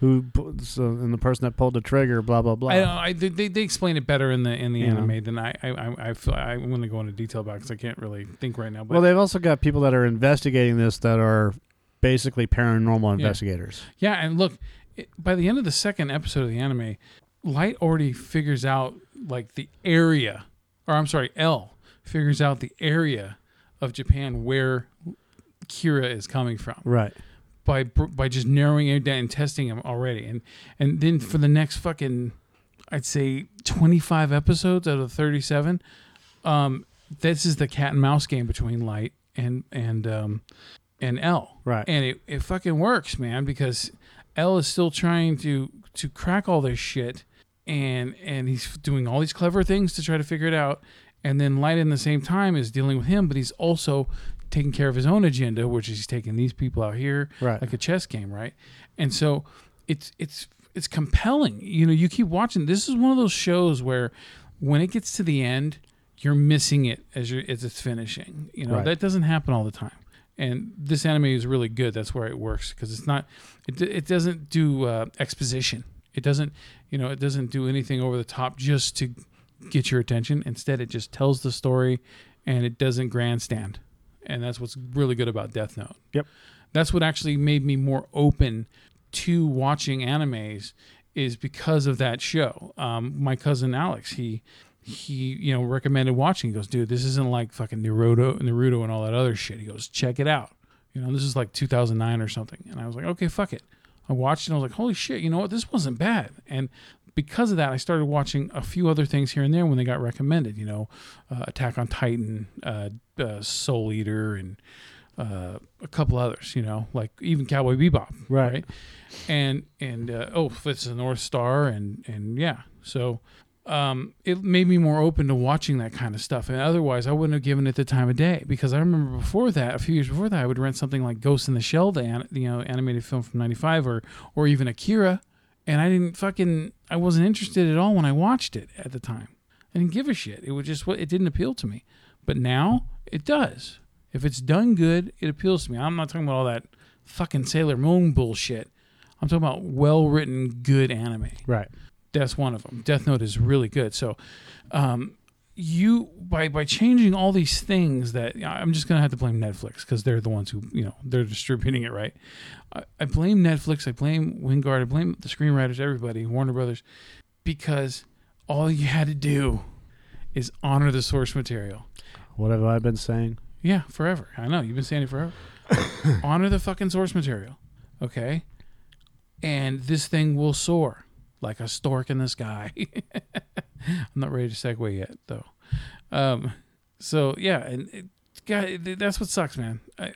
Who so, and the person that pulled the trigger, blah blah blah. I, I they they explain it better in the in the yeah. anime than I I I, I, feel, I want to go into detail about because I can't really think right now. But well, they've also got people that are investigating this that are basically paranormal investigators. Yeah, yeah and look, it, by the end of the second episode of the anime, Light already figures out like the area, or I'm sorry, L figures out the area of Japan where Kira is coming from, right? By by just narrowing it down and testing him already, and and then for the next fucking, I'd say twenty-five episodes out of thirty-seven, um, this is the cat and mouse game between Light and and um, and L, right? And it, it fucking works, man, because L is still trying to to crack all this shit, and and he's doing all these clever things to try to figure it out. And then Light in the same time is dealing with him, but he's also taking care of his own agenda, which is he's taking these people out here right. like a chess game, right? And so it's it's it's compelling. You know, you keep watching. This is one of those shows where when it gets to the end, you're missing it as you're as it's finishing. You know, right. That doesn't happen all the time. And this anime is really good. That's where it works because it's not it it doesn't do uh, exposition. It doesn't, you know, it doesn't do anything over the top just to get your attention. Instead, it just tells the story, and it doesn't grandstand. And that's what's really good about Death Note. Yep, that's what actually made me more open to watching animes is because of that show. Um, my cousin Alex, he he you know recommended watching. He goes, dude, this isn't like fucking Naruto, Naruto and all that other shit. He goes, check it out. You know, this is like two thousand nine or something. And I was like, okay, fuck it. I watched it. And I was like, holy shit, you know what? This wasn't bad. And because of that, I started watching a few other things here and there when they got recommended, you know, uh, Attack on Titan, uh, uh, Soul Eater, and uh, a couple others, you know, like even Cowboy Bebop. Right. right? And, and uh, oh, it's the North Star, and, and yeah. So um, it made me more open to watching that kind of stuff. And otherwise, I wouldn't have given it the time of day because I remember before that, a few years before that, I would rent something like Ghost in the Shell, the an- you know, animated film from ninety-five, or or even Akira. And I didn't fucking, I wasn't interested at all when I watched it at the time. I didn't give a shit. It was just, it didn't appeal to me. But now, it does. If it's done good, it appeals to me. I'm not talking about all that fucking Sailor Moon bullshit. I'm talking about well-written, good anime. Right. That's one of them. Death Note is really good. So, um, you, by, by changing all these things that, I'm just going to have to blame Netflix because they're the ones who, you know, they're distributing it, right? I, I blame Netflix, I blame Wingard, I blame the screenwriters, everybody, Warner Brothers, because all you had to do is honor the source material. What have I been saying? Yeah, forever. I know, you've been saying it forever. Honor the fucking source material, okay? And this thing will soar. like a stork in the sky. I'm not ready to segue yet, though. Um, so, yeah, and it, God, that's what sucks, man. I,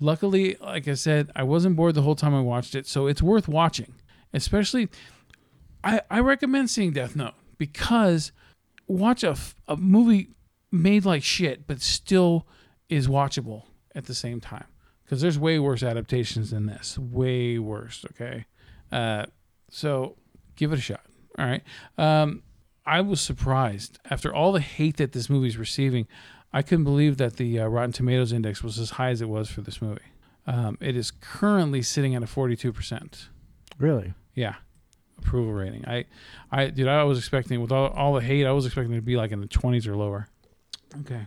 luckily, like I said, I wasn't bored the whole time I watched it, so it's worth watching. Especially, I, I recommend seeing Death Note, because watch a, a movie made like shit, but still is watchable at the same time. Because there's way worse adaptations than this. Way worse, okay? Uh, so, give it a shot, all right? Um, I was surprised. After all the hate that this movie's receiving, I couldn't believe that the uh, Rotten Tomatoes index was as high as it was for this movie. Um, it is currently sitting at a forty-two percent. Really? Yeah. Approval rating. I, I, dude, I was expecting, with all, all the hate, I was expecting it to be like in the twenties or lower. Okay.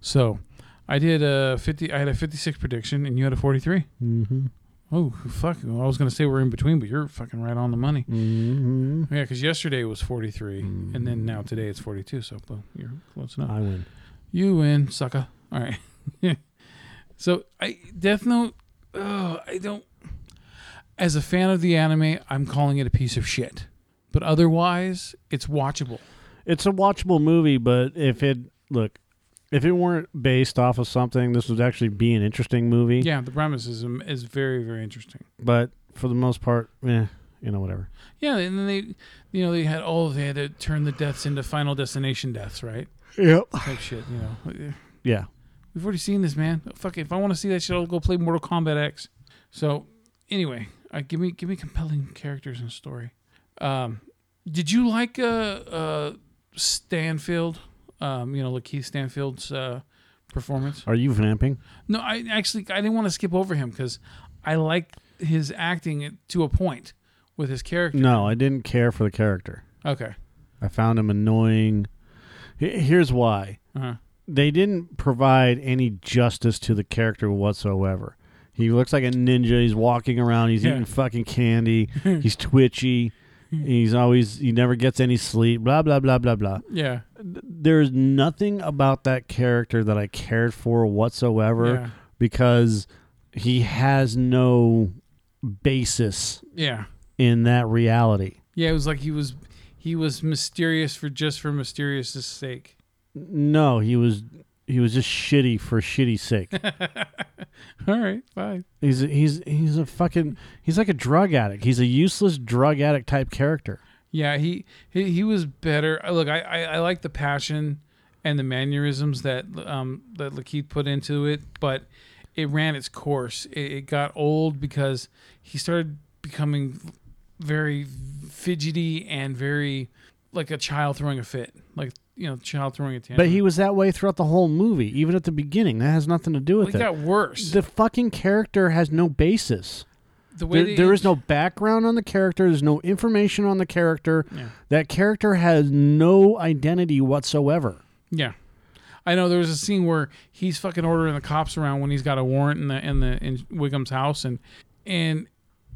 So, I did a fifty. I had a fifty-six prediction, and you had a forty-three. Mm-hmm. Oh fuck! Well, I was gonna say we're in between, but you're fucking right on the money. Mm-hmm. Yeah, because yesterday was forty-three, mm-hmm. and then now today it's forty-two. So boom, you're close enough. I win. You win, sucker. All right. So I Death Note. Oh, I don't. As a fan of the anime, I'm calling it a piece of shit. But otherwise, it's watchable. It's a watchable movie, but if it look. If it weren't based off of something, this would actually be an interesting movie. Yeah, the premise is is very, very interesting. But for the most part, eh, you know, whatever. Yeah, and then they, you know, they had all they had to turn the deaths into Final Destination deaths, right? Yep. Type shit, you know. Yeah. We've already seen this, man. Fuck it. If I want to see that shit, I'll go play Mortal Kombat X. So anyway, uh, give me give me compelling characters and story. Um, did you like uh, uh, Stanfield? Um, you know, Lakeith Stanfield's uh, performance. Are you vamping? No, I actually I didn't want to skip over him because I liked his acting to a point with his character. No, I didn't care for the character. Okay. I found him annoying. Here's why. Uh-huh. They didn't provide any justice to the character whatsoever. He looks like a ninja. He's walking around. He's yeah. eating fucking candy. He's twitchy. He's always, he never gets any sleep, blah, blah, blah, blah, blah. Yeah. There's nothing about that character that I cared for whatsoever yeah. because he has no basis yeah. in that reality. Yeah, it was like he was he was mysterious for just for mysteriousness' sake. No, he was he was just shitty for shitty's sake. All right, fine. He's a, he's he's a fucking he's like a drug addict. He's a useless drug addict type character. Yeah, he he, he was better. Look, I, I, I like the passion and the mannerisms that um that Lakeith put into it, but it ran its course. It, it got old because he started becoming very fidgety and very like a child throwing a fit, like. You know, child throwing a tantrum. But he was that way throughout the whole movie, even at the beginning. That has nothing to do with it. It got worse. The fucking character has no basis. The way there, there is no background on the character. There's no information on the character. Yeah. That character has no identity whatsoever. Yeah, I know. There was a scene where he's fucking ordering the cops around when he's got a warrant in the in the in Wiggum's house, and and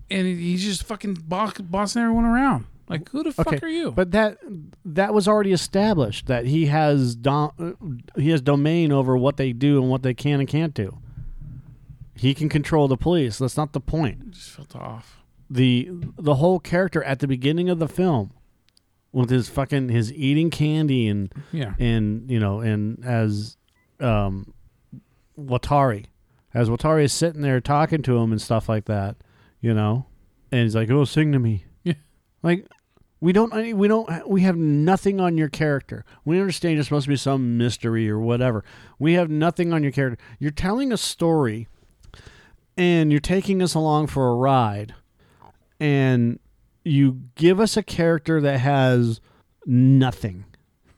and he's just fucking boss, bossing everyone around. Like, who the fuck okay, are you? But that that was already established, that he has dom- he has domain over what they do and what they can and can't do. He can control the police. That's not the point. It just felt off. The the whole character at the beginning of the film with his fucking his eating candy and yeah. and you know and as um, Watari as Watari is sitting there talking to him and stuff like that, you know, and he's like, "Oh, sing to me." Like, we don't, we don't, we have nothing on your character. We understand you're supposed to be some mystery or whatever. We have nothing on your character. You're telling a story, and you're taking us along for a ride, and you give us a character that has nothing,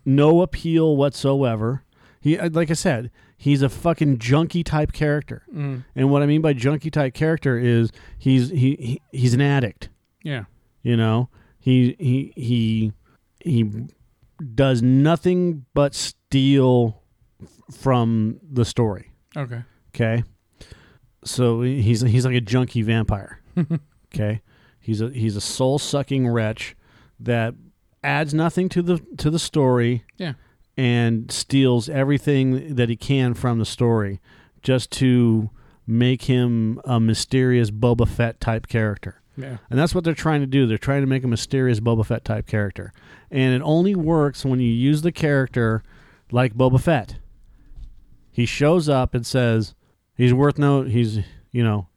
no appeal whatsoever. He, like I said, he's a fucking junkie type character, mm. and what I mean by junkie type character is he's he, he he's an addict. Yeah. You know, he he he he does nothing but steal from the story. Okay. Okay. So he's he's like a junkie vampire. Okay. He's a he's a soul sucking wretch that adds nothing to the to the story. Yeah. And steals everything that he can from the story, just to make him a mysterious Boba Fett type character. Yeah. And that's what they're trying to do. They're trying to make a mysterious Boba Fett type character. And it only works when you use the character like Boba Fett. He shows up and says, he's worth no, he's, you know,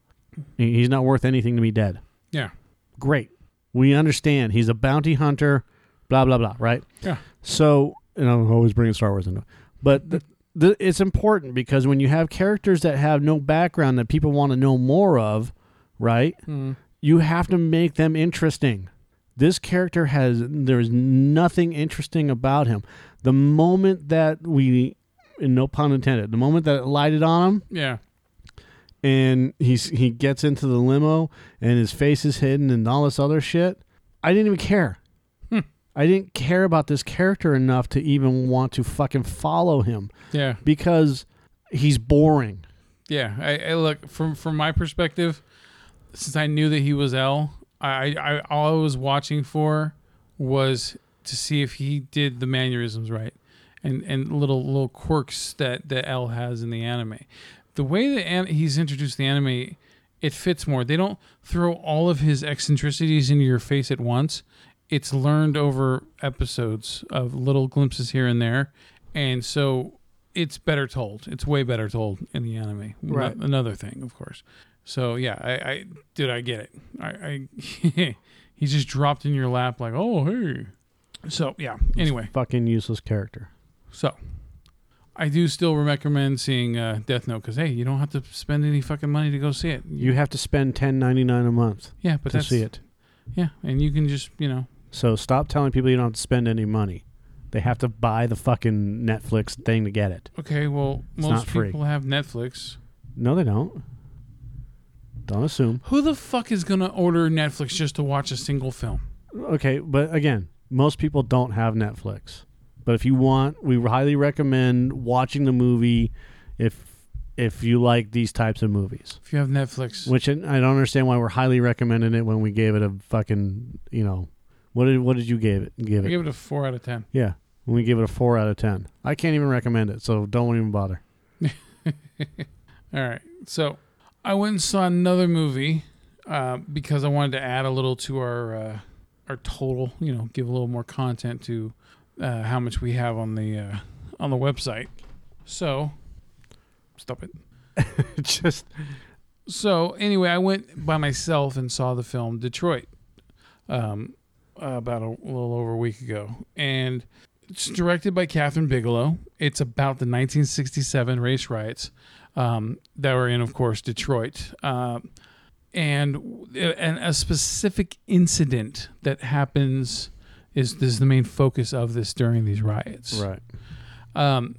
he's not worth anything to me dead. Yeah. Great. We understand. He's a bounty hunter, blah, blah, blah, right? Yeah. So, and I'm always bringing Star Wars into it. But the, the, it's important because when you have characters that have no background that people want to know more of, right? Mm. You have to make them interesting. This character has, there's nothing interesting about him. The moment that we, and no pun intended, the moment that it lighted on him. Yeah. And he's, he gets into the limo and his face is hidden and all this other shit. I didn't even care. Hmm. I didn't care about this character enough to even want to fucking follow him. Yeah. Because he's boring. Yeah. I, I look, from, from my perspective, since I knew that he was L, I, I all I was watching for was to see if he did the mannerisms right and, and little little quirks that, that L has in the anime. The way that an- he's introduced the anime, it fits more. They don't throw all of his eccentricities into your face at once. It's learned over episodes of little glimpses here and there. And so it's better told. It's way better told in the anime. Right. No- another thing, of course. So, yeah, I, I dude, I get it. I, I he just dropped in your lap like, oh, hey. So, yeah, anyway. Fucking useless character. So, I do still recommend seeing uh, Death Note because, hey, you don't have to spend any fucking money to go see it. You, you have to spend ten ninety-nine a month yeah, but to that's, see it. Yeah, and you can just, you know. So, stop telling people you don't have to spend any money. They have to buy the fucking Netflix thing to get it. Okay, well, it's most people have Netflix. No, they don't. Don't assume. Who the fuck is going to order Netflix just to watch a single film? Okay, but again, most people don't have Netflix. But if you want, we highly recommend watching the movie if if you like these types of movies. If you have Netflix. Which I don't understand why we're highly recommending it when we gave it a fucking, you know, what did what did you give it? Give I it? gave it a four out of ten. Yeah, when we gave it a four out of ten. I can't even recommend it, so don't even bother. All right, so I went and saw another movie uh, because I wanted to add a little to our uh, our total, you know, give a little more content to uh, how much we have on the uh, on the website. So, stop it. Just so anyway, I went by myself and saw the film Detroit um, about a, a little over a week ago, and it's directed by Kathryn Bigelow. It's about the nineteen sixty-seven race riots. Um, that were in, of course, Detroit, uh, and and a specific incident that happens is this is the main focus of this during these riots. Right. Um,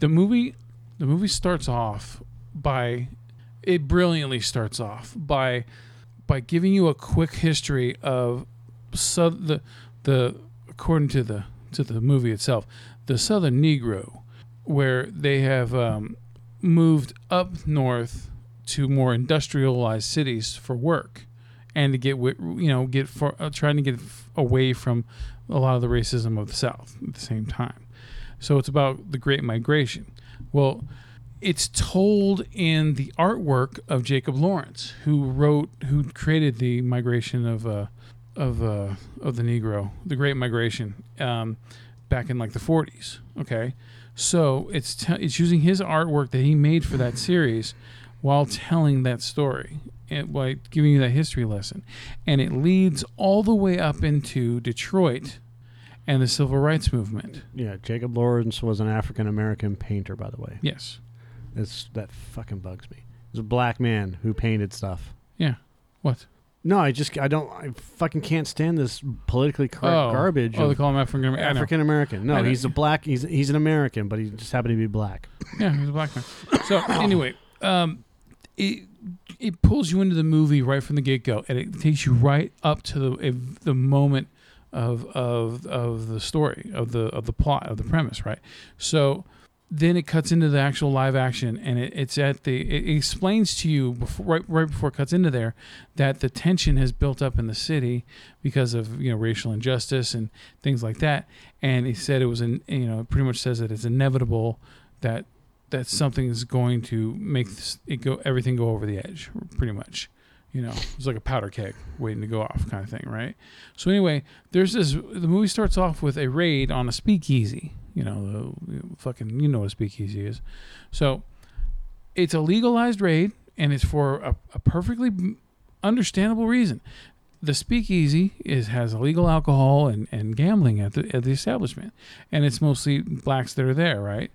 the movie, the movie starts off by it brilliantly starts off by by giving you a quick history of so the the according to the to the movie itself, the Southern Negro, where they have. Um, moved up north to more industrialized cities for work and to get, you know, get for uh, trying to get f- away from a lot of the racism of the South at the same time. So it's about the Great Migration. Well, it's told in the artwork of Jacob Lawrence, who wrote, who created the migration of, uh, of, uh, of the Negro, the Great Migration, um, back in like the forties. Okay. So it's t- it's using his artwork that he made for that series while telling that story, and by giving you that history lesson. And it leads all the way up into Detroit and the Civil Rights Movement. Yeah, Jacob Lawrence was an African-American painter, by the way. Yes. It's, that fucking bugs me. He's a black man who painted stuff. Yeah. What? No, I just, I don't, I fucking can't stand this politically correct oh. garbage. Oh, they call him African American. African American. No, he's a black, he's he's an American, but he just happened to be black. Yeah, he's a black man. So anyway, um, it it pulls you into the movie right from the get go, and it takes you right up to the the moment of of of the story of the of the plot of the premise, right? So then it cuts into the actual live action, and it, it's at the. It explains to you before, right, right before it cuts into there, that the tension has built up in the city because of you know racial injustice and things like that. And he said it was an you know pretty much says that it's inevitable that that something is going to make this, it go everything go over the edge, pretty much. you know, it's like a powder keg waiting to go off kind of thing, right? So anyway, there's this, the movie starts off with a raid on a speakeasy, you know, the fucking, you know what a speakeasy is. So it's a legalized raid, and it's for a, a perfectly understandable reason. The speakeasy is has illegal alcohol and, and gambling at the at the establishment, and it's mostly blacks that are there, right?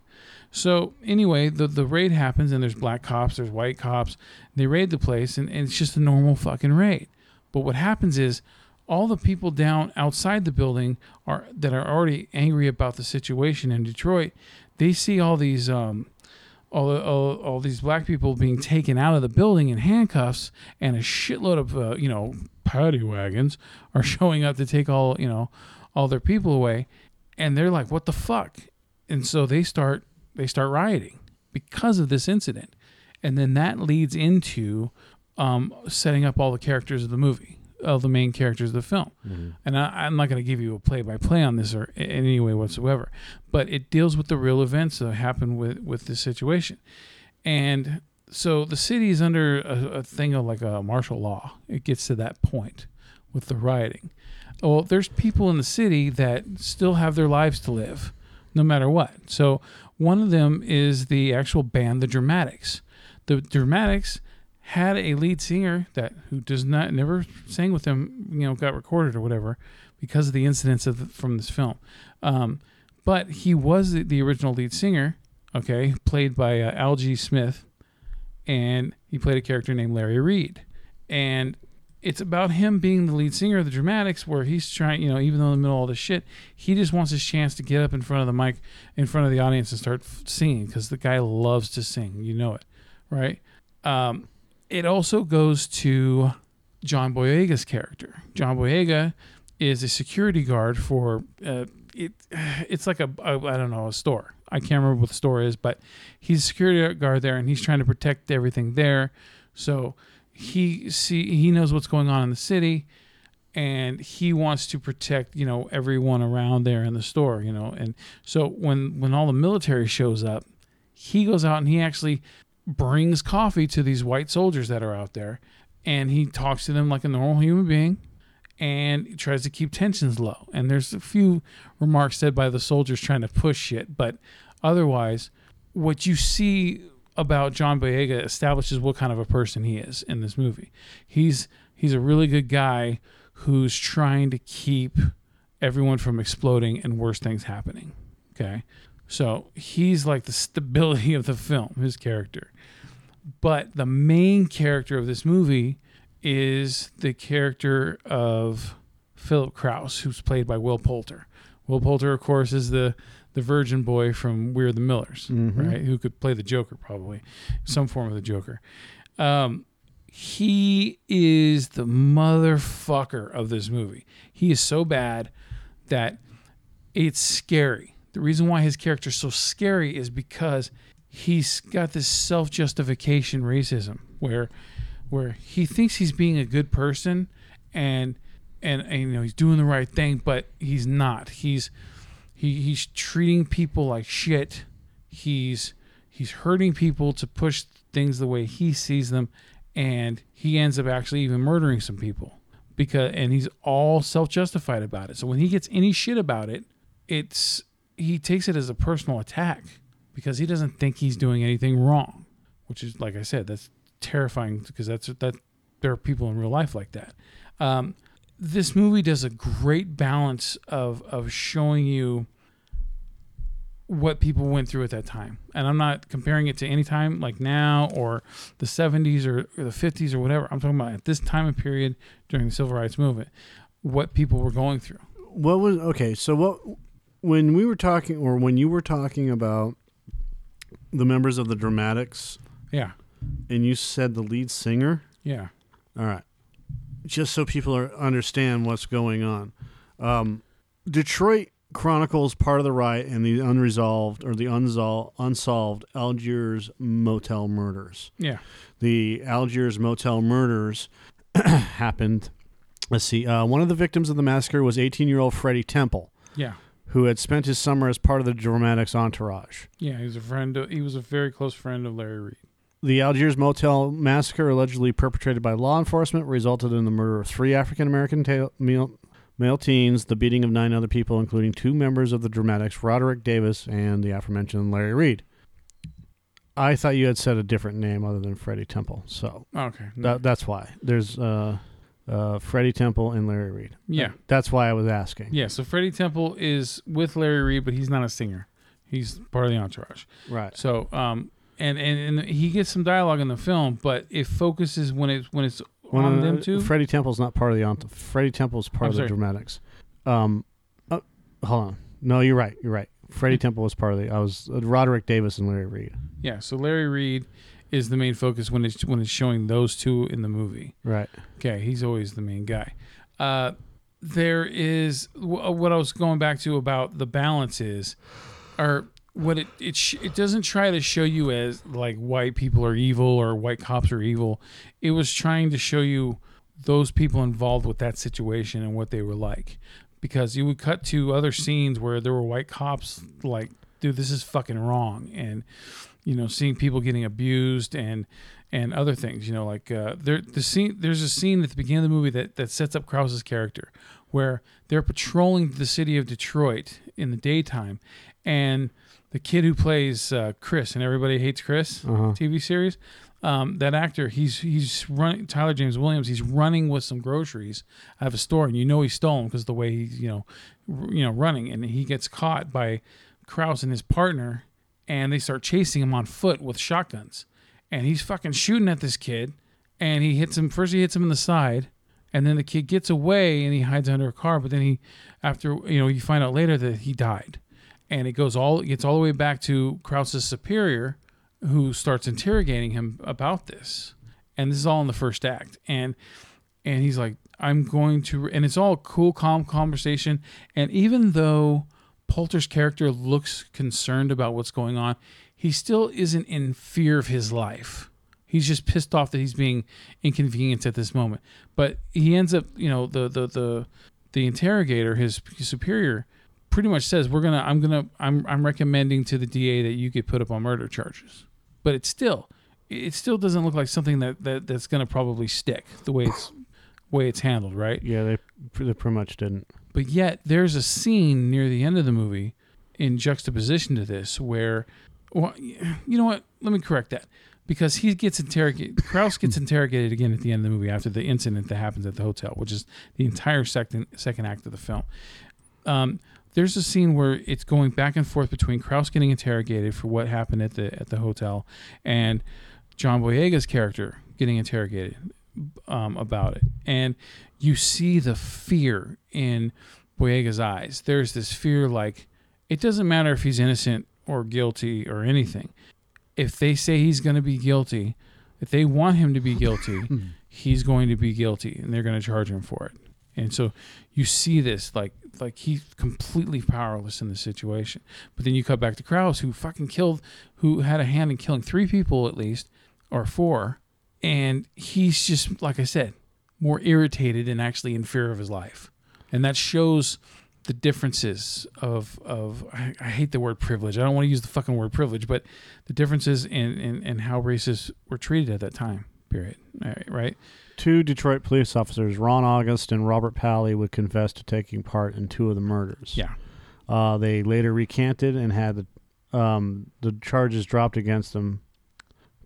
So anyway, the, the raid happens, and there's black cops, there's white cops. They raid the place, and, and it's just a normal fucking raid. But what happens is all the people down outside the building are that are already angry about the situation in Detroit. They see all these um, all, all all these black people being taken out of the building in handcuffs, and a shitload of uh, you know paddy wagons are showing up to take all you know all their people away, and they're like, "What the fuck?" And so they start. They start rioting because of this incident. And then that leads into um, setting up all the characters of the movie, of the main characters of the film. Mm-hmm. And I, I'm not going to give you a play-by-play on this or in any way whatsoever, but it deals with the real events that happen with, with this situation. And so the city is under a, a thing of like a martial law. It gets to that point with the rioting. Well, there's people in the city that still have their lives to live no matter what. So one of them is the actual band, the Dramatics. The Dramatics had a lead singer that who does not never sang with them, you know, got recorded or whatever because of the incidents of the, from this film. Um, but he was the, the original lead singer, okay, played by uh, Algie Smith, and he played a character named Larry Reed. And it's about him being the lead singer of the Dramatics, where he's trying, you know, even though in the middle of all this shit, he just wants his chance to get up in front of the mic, in front of the audience and start f- singing because the guy loves to sing. You know it, right? Um, it also goes to John Boyega's character. John Boyega is a security guard for, uh, it. it's like a, a, I don't know, a store. I can't remember what the store is, but he's a security guard there, and he's trying to protect everything there. So He see he knows what's going on in the city, and he wants to protect, you know, everyone around there in the store, you know. And so when, when all the military shows up, he goes out and he actually brings coffee to these white soldiers that are out there, and he talks to them like a normal human being and tries to keep tensions low. And there's a few remarks said by the soldiers trying to push shit, but otherwise what you see about John Boyega establishes what kind of a person he is in this movie. He's he's a really good guy who's trying to keep everyone from exploding and worse things happening. Okay, so he's like the stability of the film, his character. But the main character of this movie is the character of Philip Krause, who's played by Will Poulter. Will Poulter, of course, is the the virgin boy from We're the Millers, mm-hmm. right? Who could play the Joker, probably. Some form of the Joker. Um, he is the motherfucker of this movie. He is so bad that it's scary. The reason why his character is so scary is because he's got this self-justification racism where where he thinks he's being a good person and, and, and you know, he's doing the right thing, but he's not. He's... He he's treating people like shit. He's he's hurting people to push things the way he sees them, and he ends up actually even murdering some people because and he's all self-justified about it. So when he gets any shit about it, it's he takes it as a personal attack because he doesn't think he's doing anything wrong, which is, like I said, that's terrifying because that's that there are people in real life like that. Um, This movie does a great balance of of showing you what people went through at that time. And I'm not comparing it to any time like now or the seventies or, or the fifties or whatever. I'm talking about at this time and period during the Civil Rights Movement, what people were going through. What was, okay, so what when we were talking or when you were talking about the members of the Dramatics. Yeah. And you said the lead singer? Yeah. All right. Just so people are, understand what's going on. Um, Detroit chronicles part of the riot and the unresolved or the unsolved, unsolved Algiers Motel murders. Yeah. The Algiers Motel murders happened. Let's see. Uh, one of the victims of the massacre was eighteen-year-old Freddie Temple. Yeah. Who had spent his summer as part of the Dramatics' entourage. Yeah, he was a friend. Of, he was a very close friend of Larry Reed. The Algiers Motel massacre, allegedly perpetrated by law enforcement, resulted in the murder of three African-American ta- male, male teens, the beating of nine other people, including two members of the Dramatics, Roderick Davis and the aforementioned Larry Reed. I thought you had said a different name other than Freddie Temple, so okay, th- that's why. There's uh, uh, Freddie Temple and Larry Reed. Yeah. That's why I was asking. Yeah, so Freddie Temple is with Larry Reed, but he's not a singer. He's part of the entourage. Right. So... um. And, and and he gets some dialogue in the film, but it focuses when it's when it's when, on uh, them too. Freddie Temple's not part of the entourage. Freddie Temple's part I'm of sorry. the Dramatics. Um, uh, hold on. No, you're right. You're right. Freddie Temple was part of the. I was uh, Roderick Davis and Larry Reed. Yeah. So Larry Reed is the main focus when it's when it's showing those two in the movie. Right. Okay. He's always the main guy. Uh, there is w- what I was going back to about the balance is, or. What it it sh- it doesn't try to show you as like white people are evil or white cops are evil. It was trying to show you those people involved with that situation and what they were like, because you would cut to other scenes where there were white cops like, dude, this is fucking wrong, and you know, seeing people getting abused and and other things. You know, like uh, there the scene there's a scene at the beginning of the movie that that sets up Krause's character where they're patrolling the city of Detroit in the daytime, and the kid who plays uh, Chris and Everybody Hates Chris uh-huh. T V series, um, that actor, he's he's running, Tyler James Williams, he's running with some groceries out of a store, and you know he's stolen because of the way he's you know r- you know running, and he gets caught by Krause and his partner, and they start chasing him on foot with shotguns, and he's fucking shooting at this kid, and he hits him first he hits him in the side. And then the kid gets away and he hides under a car, but then he, after, you know, you find out later that he died. And it goes all, it gets all the way back to Krause's superior, who starts interrogating him about this. And this is all in the first act. And and he's like, I'm going to, and it's all cool, calm conversation. And even though Poulter's character looks concerned about what's going on, he still isn't in fear of his life. He's just pissed off that he's being inconvenienced at this moment. But he ends up, you know, the the the, the interrogator, his superior, pretty much says, "We're gonna, I'm gonna, I'm I'm recommending to the D A that you get put up on murder charges." But it's still, it still doesn't look like something that, that that's gonna probably stick the way it's way it's handled, right? Yeah, they they pretty much didn't. But yet, there's a scene near the end of the movie, in juxtaposition to this, where, well, you know what? Let me correct that. Because he gets interrogated, Krause gets interrogated again at the end of the movie after the incident that happens at the hotel, which is the entire second second act of the film. Um, there's a scene where it's going back and forth between Krause getting interrogated for what happened at the at the hotel and John Boyega's character getting interrogated um, about it, and you see the fear in Boyega's eyes. There's this fear, like it doesn't matter if he's innocent or guilty or anything. If they say he's going to be guilty, if they want him to be guilty, he's going to be guilty, and they're going to charge him for it. And so you see this, like like he's completely powerless in the situation. But then you cut back to Krause, who fucking killed, who had a hand in killing three people at least, or four, and he's just, like I said, more irritated and actually in fear of his life. And that shows the differences of, of I, I hate the word privilege. I don't want to use the fucking word privilege, but the differences in, in, in how racists were treated at that time period, right, right? Two Detroit police officers, Ron August and Robert Pally, would confess to taking part in two of the murders. Yeah. Uh, they later recanted and had the, um, the charges dropped against them.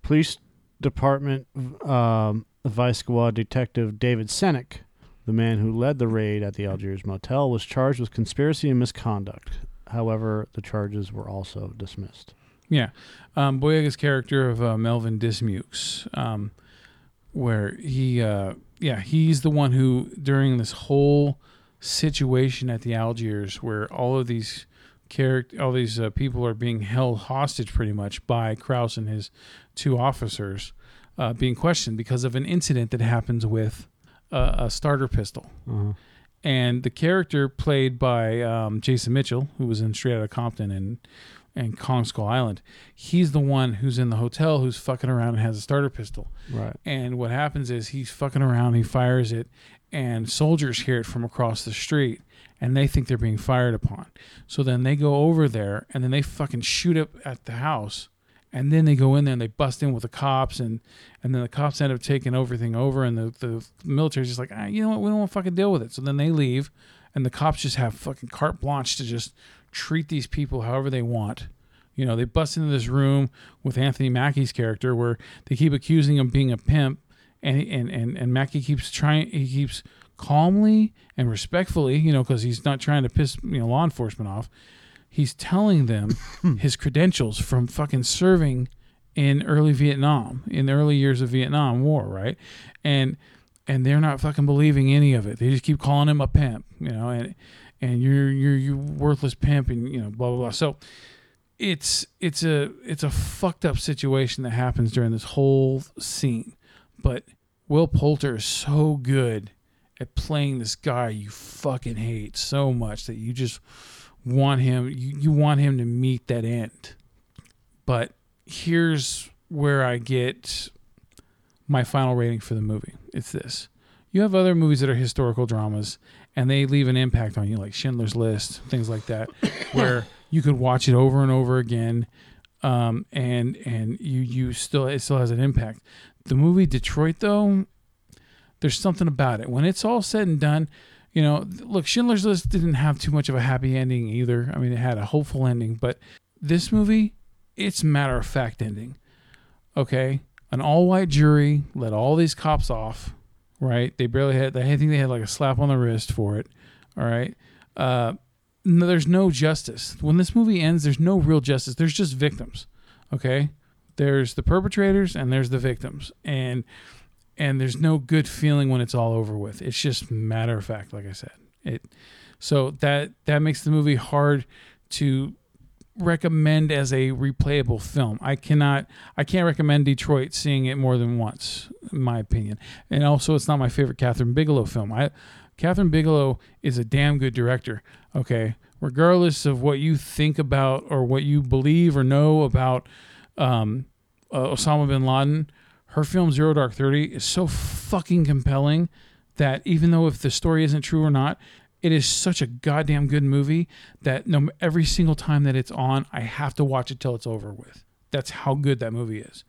Police Department um, Vice Squad Detective David Senek, the man who led the raid at the Algiers Motel, was charged with conspiracy and misconduct. However, the charges were also dismissed. Yeah. Um, Boyega's character of uh, Melvin Dismukes, um, where he, uh, yeah, he's the one who, during this whole situation at the Algiers, where all of these character, all these uh, people are being held hostage pretty much by Krause and his two officers, uh, being questioned because of an incident that happens with Uh, a starter pistol. Uh-huh. And the character played by um, Jason Mitchell, who was in Straight Outta Compton and, and Kong Skull Island, he's the one who's in the hotel who's fucking around and has a starter pistol. Right. And what happens is he's fucking around, he fires it, and soldiers hear it from across the street, and they think they're being fired upon. So then they go over there, and then they fucking shoot up at the house, And then they go in there and they bust in with the cops, and, and then the cops end up taking everything over, and the, the military's just like, ah, you know what, we don't want to fucking deal with it. So then they leave, and the cops just have fucking carte blanche to just treat these people however they want. You know, they bust into this room with Anthony Mackie's character where they keep accusing him of being a pimp, and and, and, and Mackie keeps trying, he keeps calmly and respectfully, you know, because he's not trying to piss, you know, law enforcement off. He's telling them his credentials from fucking serving in early Vietnam, in the early years of Vietnam War, right? And and they're not fucking believing any of it. They just keep calling him a pimp, you know, and and you're you're you worthless pimp, and you know, blah blah blah. So it's it's a it's a fucked up situation that happens during this whole scene. But Will Poulter is so good at playing this guy you fucking hate so much that you just want him, you, you want him to meet that end. But here's where I get my final rating for the movie. It's this. You have other movies that are historical dramas and they leave an impact on you, like Schindler's List, things like that, where you could watch it over and over again, um, and and you you still it still has an impact. The movie Detroit, though, there's something about it. When it's all said and done, you know, look, Schindler's List didn't have too much of a happy ending either. I mean, it had a hopeful ending, but this movie, it's matter-of-fact ending. Okay, an all-white jury let all these cops off, right? They barely had, I think they had like a slap on the wrist for it, all right? Uh, no, there's no justice. When this movie ends, there's no real justice. There's just victims, okay? There's the perpetrators and there's the victims, and... And there's no good feeling when it's all over with. It's just matter of fact, like I said. It so that that makes the movie hard to recommend as a replayable film. I cannot I can't recommend Detroit seeing it more than once, in my opinion. And also, it's not my favorite Kathryn Bigelow film. I Kathryn Bigelow is a damn good director. Okay, regardless of what you think about or what you believe or know about um, uh, Osama bin Laden. Her film Zero Dark Thirty is so fucking compelling that even though if the story isn't true or not, it is such a goddamn good movie that no, every single time that it's on, I have to watch it till it's over with. That's how good that movie is.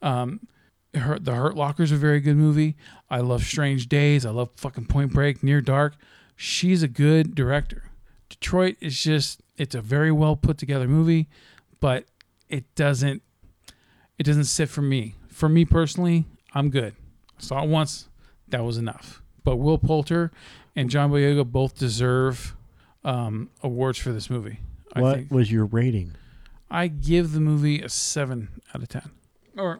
Um, her, the Hurt Locker is a very good movie. I love Strange Days. I love fucking Point Break, Near Dark. She's a good director. Detroit is just, it's a very well put together movie, but it doesn't, it doesn't sit for me. For me personally, I'm good. I saw it once. That was enough. But Will Poulter and John Boyega both deserve um, awards for this movie. I what think. was your rating? I give the movie a seven out of ten. Or,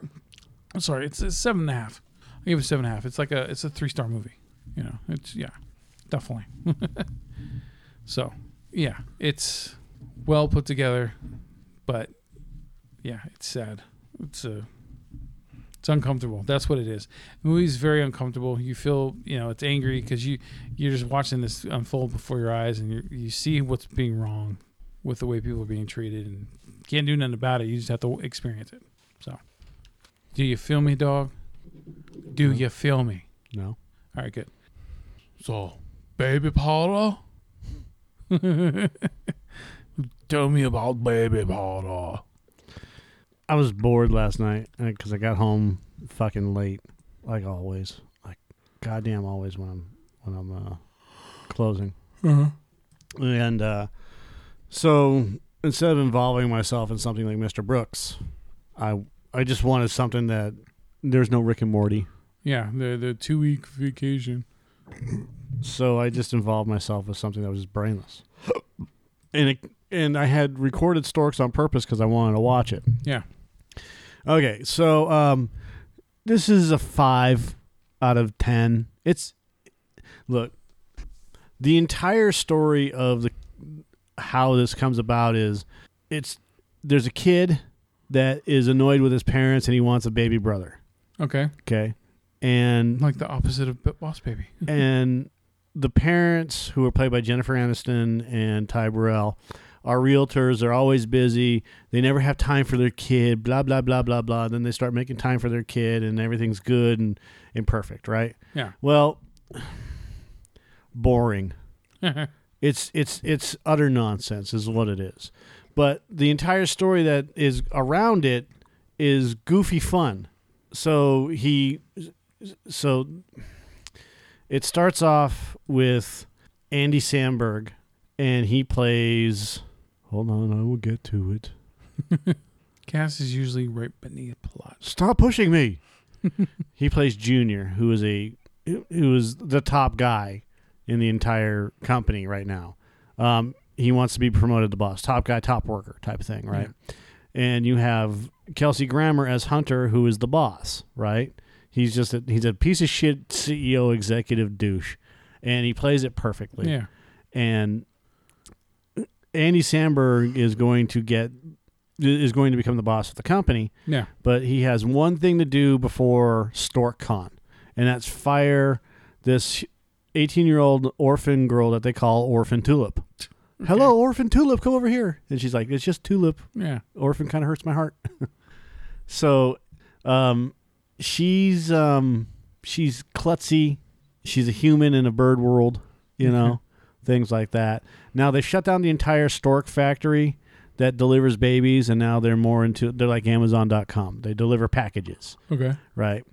I'm sorry, it's a seven and a half. I give it a seven and a half. It's like a, it's a three-star movie. You know, it's, yeah, definitely. So, yeah, it's well put together, but, yeah, it's sad. It's a... It's uncomfortable. That's what it is. The movie's very uncomfortable. You feel, you know, it's angry because you, you're just watching this unfold before your eyes, and you you see what's being wrong with the way people are being treated, and can't do nothing about it. You just have to experience it. So, do you feel me, dog? Do no. you feel me? No. All right, good. So, baby Paula? Tell me about baby Paula. I was bored last night because I got home fucking late, like always, like goddamn always when I'm when I'm uh, closing. Uh-huh. And uh, so instead of involving myself in something like Mister Brooks, I I just wanted something that there's no Rick and Morty. Yeah, the the two week vacation. So I just involved myself with something that was just brainless, and it, and I had recorded Storks on purpose because I wanted to watch it. Yeah. Okay, so um, this is a five out of ten. It's, look, the entire story of the how this comes about is it's there's a kid that is annoyed with his parents and he wants a baby brother. Okay. Okay. And like the opposite of Boss Baby. And the parents, who are played by Jennifer Aniston and Ty Burrell, are realtors. They're always busy. They never have time for their kid, blah, blah, blah, blah, blah. Then they start making time for their kid, and everything's good and, and perfect, right? Yeah. Well, boring. it's it's it's utter nonsense is what it is. But the entire story that is around it is goofy fun. So he, so it starts off with Andy Samberg, and he plays. Hold on, I will get to it. Cast is usually right beneath plot. Stop pushing me. He plays Junior, who is a who is the top guy in the entire company right now. Um, he wants to be promoted to boss, top guy, top worker type of thing, right? Yeah. And you have Kelsey Grammer as Hunter, who is the boss, right? He's just a, he's a piece of shit C E O executive douche, and he plays it perfectly. Yeah. And Andy Samberg is going to get is going to become the boss of the company. Yeah. But he has one thing to do before StorkCon, and that's fire this eighteen-year-old orphan girl that they call Orphan Tulip. Okay. Hello, Orphan Tulip, come over here. And she's like, it's just Tulip. Yeah. Orphan kind of hurts my heart. So um, she's um, she's klutzy. She's a human in a bird world, you know, things like that. Now, they shut down the entire stork factory that delivers babies, and now they're more into, they're like Amazon dot com. They deliver packages. Okay. Right.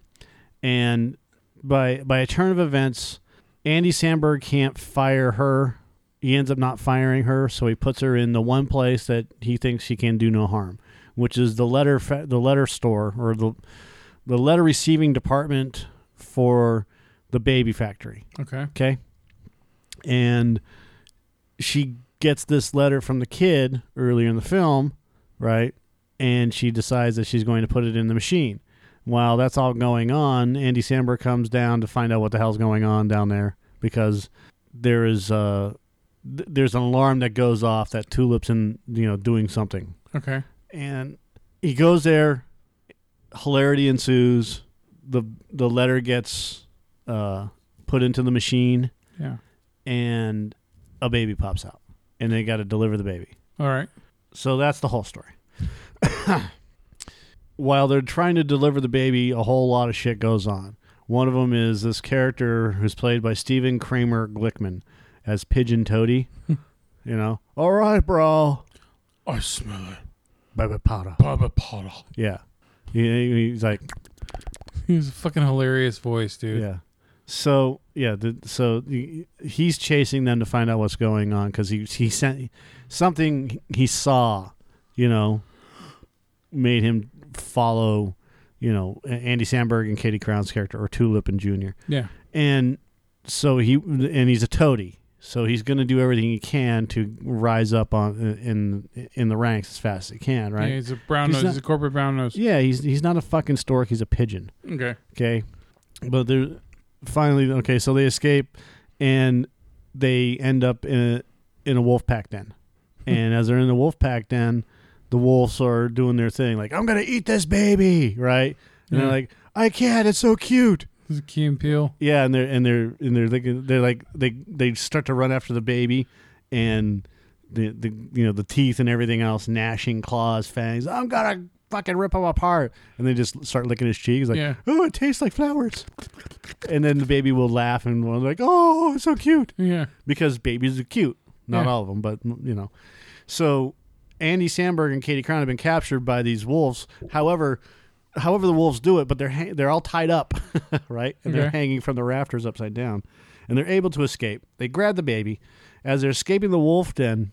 And by by a turn of events, Andy Samberg can't fire her. He ends up not firing her, so he puts her in the one place that he thinks she can do no harm, which is the letter fa- the letter store or the the letter receiving department for the baby factory. Okay. Okay. And she gets this letter from the kid earlier in the film, right? And she decides that she's going to put it in the machine. While that's all going on, Andy Samberg comes down to find out what the hell's going on down there, because there is a there's an alarm that goes off that Tulip's in, you know, doing something. Okay. And he goes there. Hilarity ensues. The the letter gets uh, put into the machine. Yeah. And a baby pops out. And they got to deliver the baby. All right. So that's the whole story. While they're trying to deliver the baby, a whole lot of shit goes on. One of them is this character who's played by Steven Kramer Glickman as Pigeon Toady. You know, all right, bro. I smell it. Baby powder. Baby powder. Yeah. He, he's like... He has a fucking hilarious voice, dude. Yeah. So, yeah, the, so he's chasing them to find out what's going on, because he, he sent something he saw, you know, made him follow, you know, Andy Samberg and Katie Crown's character, or Tulip and Junior. Yeah. And so he, and he's a toady. So he's going to do everything he can to rise up on in in the ranks as fast as he can, right? Yeah, he's a brown he's nose. Not, he's a corporate brown nose. Yeah, he's he's not a fucking stork. He's a pigeon. Okay. Okay. But they're finally okay. So they escape, and they end up in a, in a wolf pack den. And as they're in the wolf pack den, the wolves are doing their thing, like, I'm gonna eat this baby, right? And yeah. They're like, I can't. It's so cute. This is Key and Peele. Yeah, and they're and they're and they're thinking, they're like they they start to run after the baby, and the, the you know the teeth and everything else, gnashing claws, fangs. I'm gonna fucking rip him apart, and they just start licking his cheeks, like, yeah. Oh, it tastes like flowers. And then the baby will laugh and will like, oh, it's so cute. Yeah, because babies are cute. Not yeah. all of them, but you know, so. Andy Samberg and Katie Crown have been captured by these wolves. However, however the wolves do it, but they're ha- they're all tied up, right? And okay. They're hanging from the rafters upside down. And they're able to escape. They grab the baby. As they're escaping the wolf den,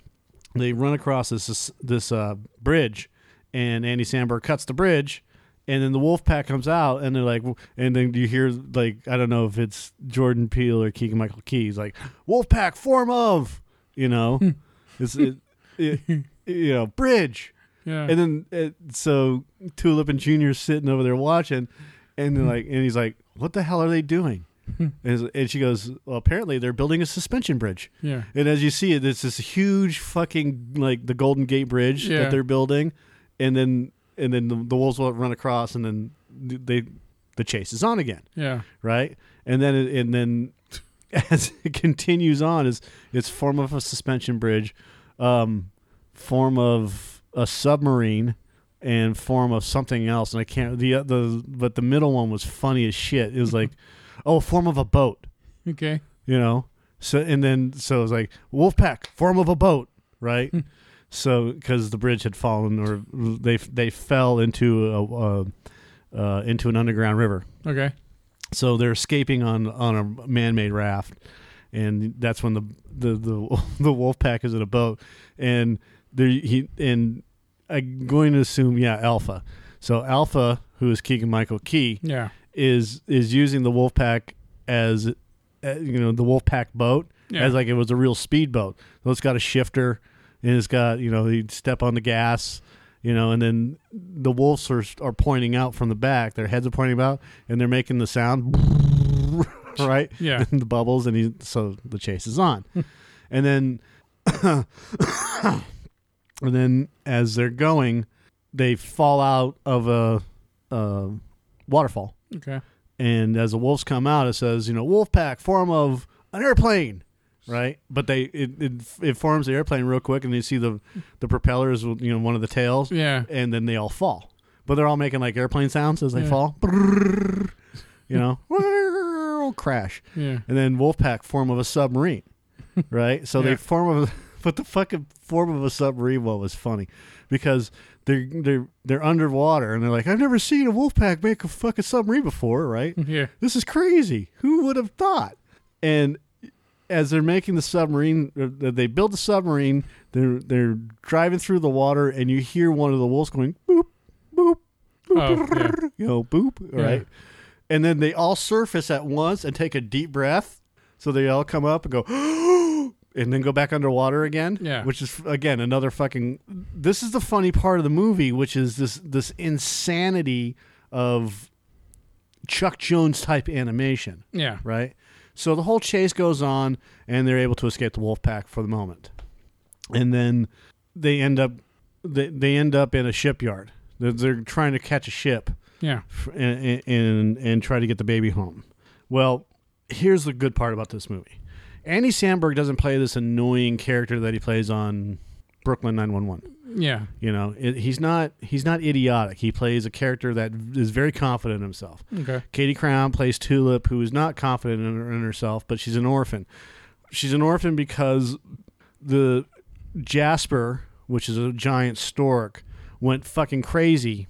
they run across this this, this uh, bridge, and Andy Samberg cuts the bridge, and then the wolf pack comes out, and they're like, and then you hear, like, I don't know if it's Jordan Peele or Keegan-Michael Key, he's like, wolf pack, form of, you know? it's it, it, you know, bridge. Yeah. And then uh, so Tulip and Junior's sitting over there watching, and they're like, and he's like, what the hell are they doing? and, and she goes, well, apparently they're building a suspension bridge. Yeah. And as you see it, it's this huge fucking, like, the Golden Gate Bridge yeah. that they're building. And then, and then the, the wolves will run across, and then they, the chase is on again. Yeah. Right. And then, and then as it continues on is it's form of a suspension bridge. Um, form of a submarine and form of something else, and I can't the the but the middle one was funny as shit. It was like, oh, form of a boat. Okay, you know. So and then so it was like wolf pack form of a boat, right? So because the bridge had fallen, or they they fell into a, a uh, into an underground river. Okay. So they're escaping on, on a man-made raft, and that's when the the the, the wolf pack is in a boat, and there he and I'm going to assume yeah Alpha. So Alpha, who is Keegan-Michael Key, yeah. is is using the wolf pack as uh, you know the wolf pack boat yeah. as like it was a real speedboat. So it's got a shifter. And it's got, you know, he'd step on the gas, you know, and then the wolves are, are pointing out from the back. Their heads are pointing out, and they're making the sound, right? Yeah. And the bubbles, and he, so the chase is on. And then, and then as they're going, they fall out of a, a waterfall. Okay. And as the wolves come out, it says, you know, wolf pack, form of an airplane. Right, but they it, it it forms the airplane real quick, and you see the the propellers, you know, one of the tails, yeah, and then they all fall. But they're all making like airplane sounds as they yeah. fall, you know, crash. Yeah, and then Wolfpack form of a submarine, right? So yeah. they form of, but the fucking form of a submarine one was funny because they're they're they're underwater and they're like, I've never seen a Wolfpack make a fucking submarine before, right? Yeah, this is crazy. Who would have thought? And as they're making the submarine, they build the submarine, they're they're driving through the water, and you hear one of the wolves going, boop, boop, boop, oh, brrr, yeah. you know, boop, yeah. right? And then they all surface at once and take a deep breath. So they all come up and go, and then go back underwater again, yeah. which is, again, another fucking... This is the funny part of the movie, which is this this insanity of Chuck Jones-type animation. Yeah. Right? So the whole chase goes on, and they're able to escape the wolf pack for the moment, and then they end up they they end up in a shipyard. They're, they're trying to catch a ship, yeah, and, and and try to get the baby home. Well, here's the good part about this movie: Andy Samberg doesn't play this annoying character that he plays on Brooklyn nine one one. Yeah, you know, it, he's not he's not idiotic. He plays a character that is very confident in himself. Okay. Katie Crown plays Tulip, who is not confident in, her, in herself, but she's an orphan. She's an orphan because the Jasper, which is a giant stork, went fucking crazy,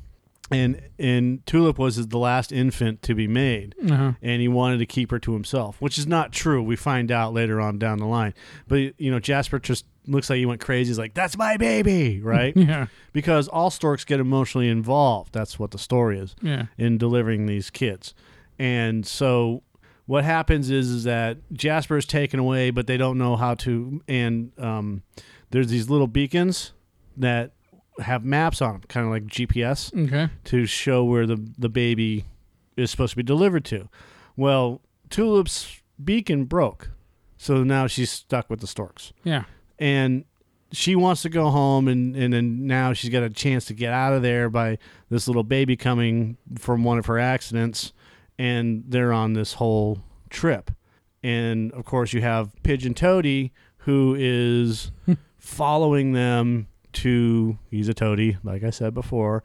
and and Tulip was the last infant to be made, uh-huh. and he wanted to keep her to himself, which is not true. We find out later on down the line, but you know, Jasper just. Looks like he went crazy. He's like, that's my baby, right? Yeah. Because all storks get emotionally involved. That's what the story is yeah. in delivering these kids. And so what happens is, is that Jasper is taken away, but they don't know how to. And um, there's these little beacons that have maps on them, kind of like G P S, okay. to show where the, the baby is supposed to be delivered to. Well, Tulip's beacon broke. So now she's stuck with the storks. Yeah. And she wants to go home, and, and then now she's got a chance to get out of there by this little baby coming from one of her accidents, and they're on this whole trip. And, of course, you have Pigeon Toady, who is following them to, he's a toady, like I said before,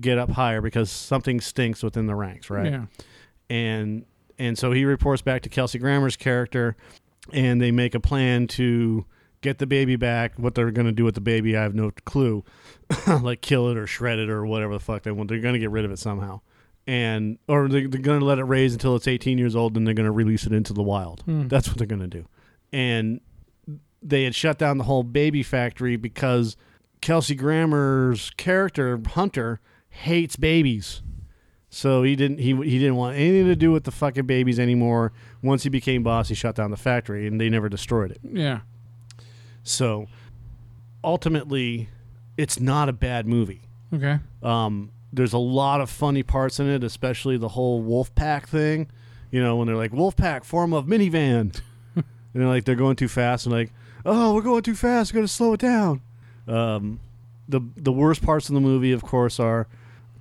get up higher because something stinks within the ranks, right? Yeah. And, and so he reports back to Kelsey Grammer's character, and they make a plan to... get the baby back. What they're going to do with the baby, I have no clue. Like kill it or shred it or whatever the fuck they want. They're going to get rid of it somehow. And or they're, they're going to let it raise until it's eighteen years old, and they're going to release it into the wild. Mm. That's what they're going to do. And they had shut down the whole baby factory because Kelsey Grammer's character, Hunter, hates babies. So he didn't he he didn't want anything to do with the fucking babies anymore. Once he became boss, he shut down the factory, and they never destroyed it. Yeah. So, ultimately, it's not a bad movie. Okay. Um, there's a lot of funny parts in it, especially the whole Wolfpack thing. You know, when they're like, Wolfpack, form of minivan. And they're like, they're going too fast. And like, oh, we're going too fast. We're going to slow it down. Um, the the worst parts of the movie, of course, are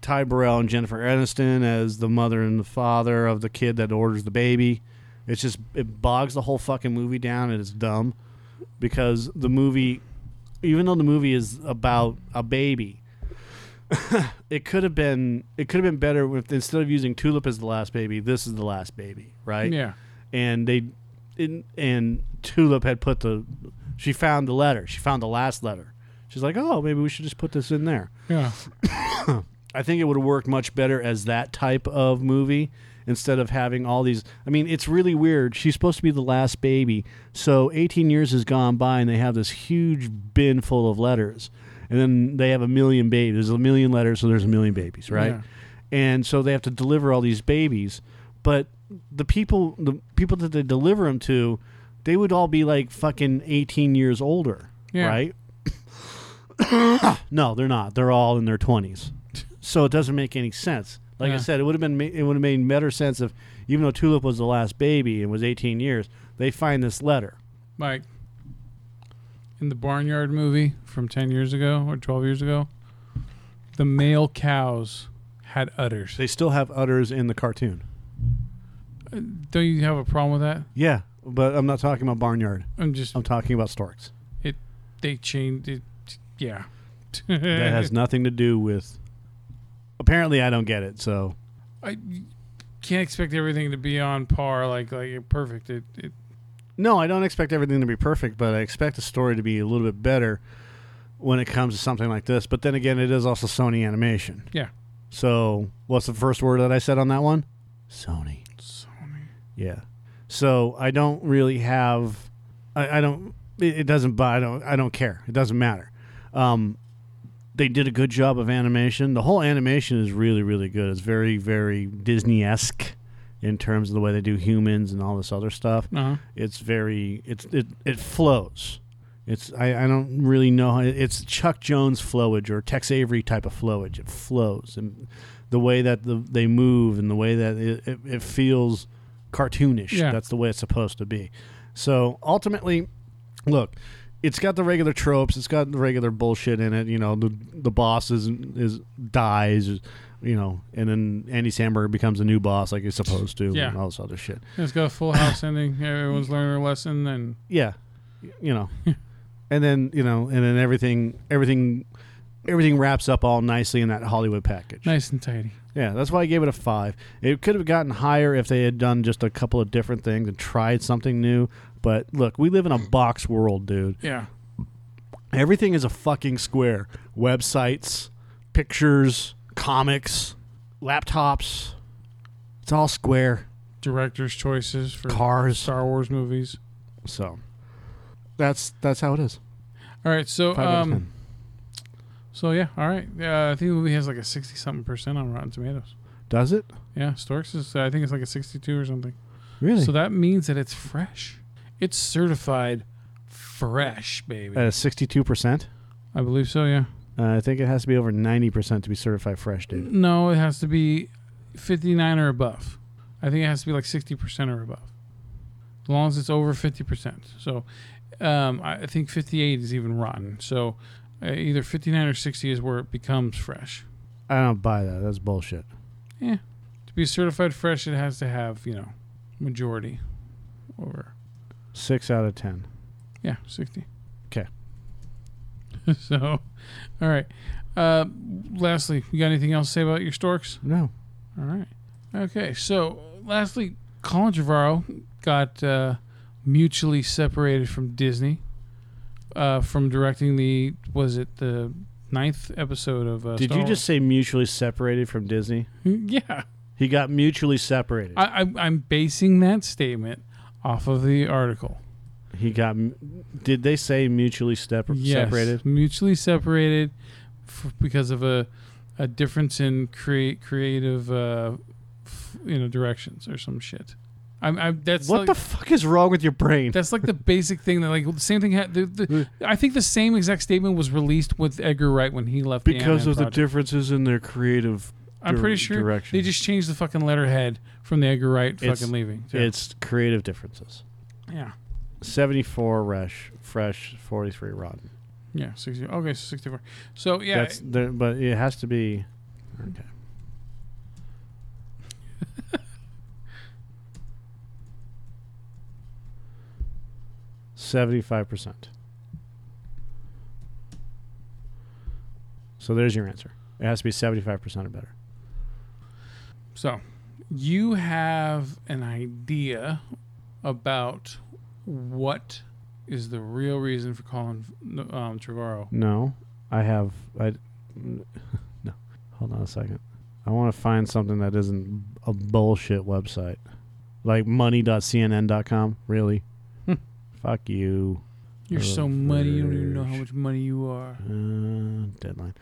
Ty Burrell and Jennifer Aniston as the mother and the father of the kid that orders the baby. It's just, it bogs the whole fucking movie down, and it's dumb. Because the movie, even though the movie is about a baby, it could have been it could have been better with, instead of using Tulip as the last baby, this is the last baby, right? Yeah. And they, it, and Tulip had put the, she found the letter, she found the last letter, She's like, oh, maybe we should just put this in there. Yeah. I think it would have worked much better as that type of movie instead of having all these. I mean, it's really weird. She's supposed to be the last baby. So eighteen years has gone by, and they have this huge bin full of letters. And then they have a million babies. There's a million letters, so there's a million babies, right? Yeah. And so they have to deliver all these babies. But the people the people that they deliver them to, they would all be like fucking eighteen years older, yeah. right? No, they're not. They're all in their twenties. So it doesn't make any sense. Like yeah. I said, it would have been it would have made better sense if, even though Tulip was the last baby and was eighteen years, they find this letter. Like in the Barnyard movie from ten years ago or twelve years ago, the male cows had udders. They still have udders in the cartoon. Uh, don't you have a problem with that? Yeah, but I'm not talking about Barnyard. I'm just I'm talking about Storks. It they changed it. Yeah. That has nothing to do with... Apparently, I don't get it, so... I can't expect everything to be on par, like, like perfect. It, it No, I don't expect everything to be perfect, but I expect the story to be a little bit better when it comes to something like this. But then again, it is also Sony Animation. Yeah. So, what's the first word that I said on that one? Sony. Sony. Yeah. So, I don't really have... I, I don't... It, it doesn't... I don't, I don't care. It doesn't matter. Um, they did a good job of animation. The whole animation is really, really good. It's very, very Disney-esque in terms of the way they do humans and all this other stuff. Uh-huh. It's very, it's it it flows. It's I, I don't really know. How, it's Chuck Jones flowage or Tex Avery type of flowage. It flows, and the way that the, they move and the way that it, it, it feels cartoonish. Yeah. That's the way it's supposed to be. So ultimately, look. It's got the regular tropes. It's got the regular bullshit in it. You know, the the boss is is dies, you know, and then Andy Samberg becomes a new boss like he's supposed to yeah. and all this other shit. It's got a Full House ending. Everyone's learning their lesson. and Yeah. You know. and then, you know, and then everything, everything, everything wraps up all nicely in that Hollywood package. Nice and tidy. Yeah, that's why I gave it a five. It could have gotten higher if they had done just a couple of different things and tried something new. But look, we live in a box world, dude. Yeah. Everything is a fucking square. Websites, pictures, comics, laptops. It's all square. Director's choices for cars, Star Wars movies. So that's that's how it is. All right. So um, so yeah. All right. Uh, I think the movie has like a sixty something percent on Rotten Tomatoes. Does it? Yeah. Storks is. Uh, I think it's like a sixty-two or something. Really? So that means that it's fresh. It's certified fresh, baby. Uh, sixty-two percent? I believe so, yeah. Uh, I think it has to be over ninety percent to be certified fresh, dude. No, it has to be fifty-nine or above. I think it has to be like sixty percent or above. As long as it's over fifty percent. So um, I think fifty-eight is even rotten. So uh, either fifty-nine or sixty is where it becomes fresh. I don't buy that. That's bullshit. Yeah. To be certified fresh, it has to have, you know, majority over... Six out of ten. Yeah, sixty. Okay. So, all right. Uh, lastly, you got anything else to say about your Storks? No. All right. Okay, so lastly, Colin Trevorrow got uh, mutually separated from Disney uh, from directing the, was it the ninth episode of uh, Did Star you Wars? Just say mutually separated from Disney? Yeah. He got mutually separated. I, I, I'm basing that statement off of the article. He got... Did they say mutually step- yes, separated? Yes, mutually separated f- because of a, a difference in crea- creative uh, f- you know, directions or some shit. I'm, I'm, that's what like, the fuck is wrong with your brain? That's like the basic thing. That like the same thing. Ha- the, the, I think the same exact statement was released with Edgar Wright when he left because the Because of project. The differences in their creative... I'm pretty sure direction. They just changed the fucking letterhead from the Edgar Wright fucking it's, leaving. Too. It's creative differences. Yeah. seventy-four Resh, fresh, forty-three rotten. Yeah, sixty. Okay, so sixty-four. So, yeah. That's there, but it has to be... Okay. seventy-five percent. So there's your answer. It has to be seventy-five percent or better. So, you have an idea about what is the real reason for Colin um, Trevorrow. No, I have. I no. Hold on a second. I want to find something that isn't a bullshit website, like money dot c n n dot com. Really? Fuck you. You're so verge. Money. You don't even know how much money you are. Uh, deadline.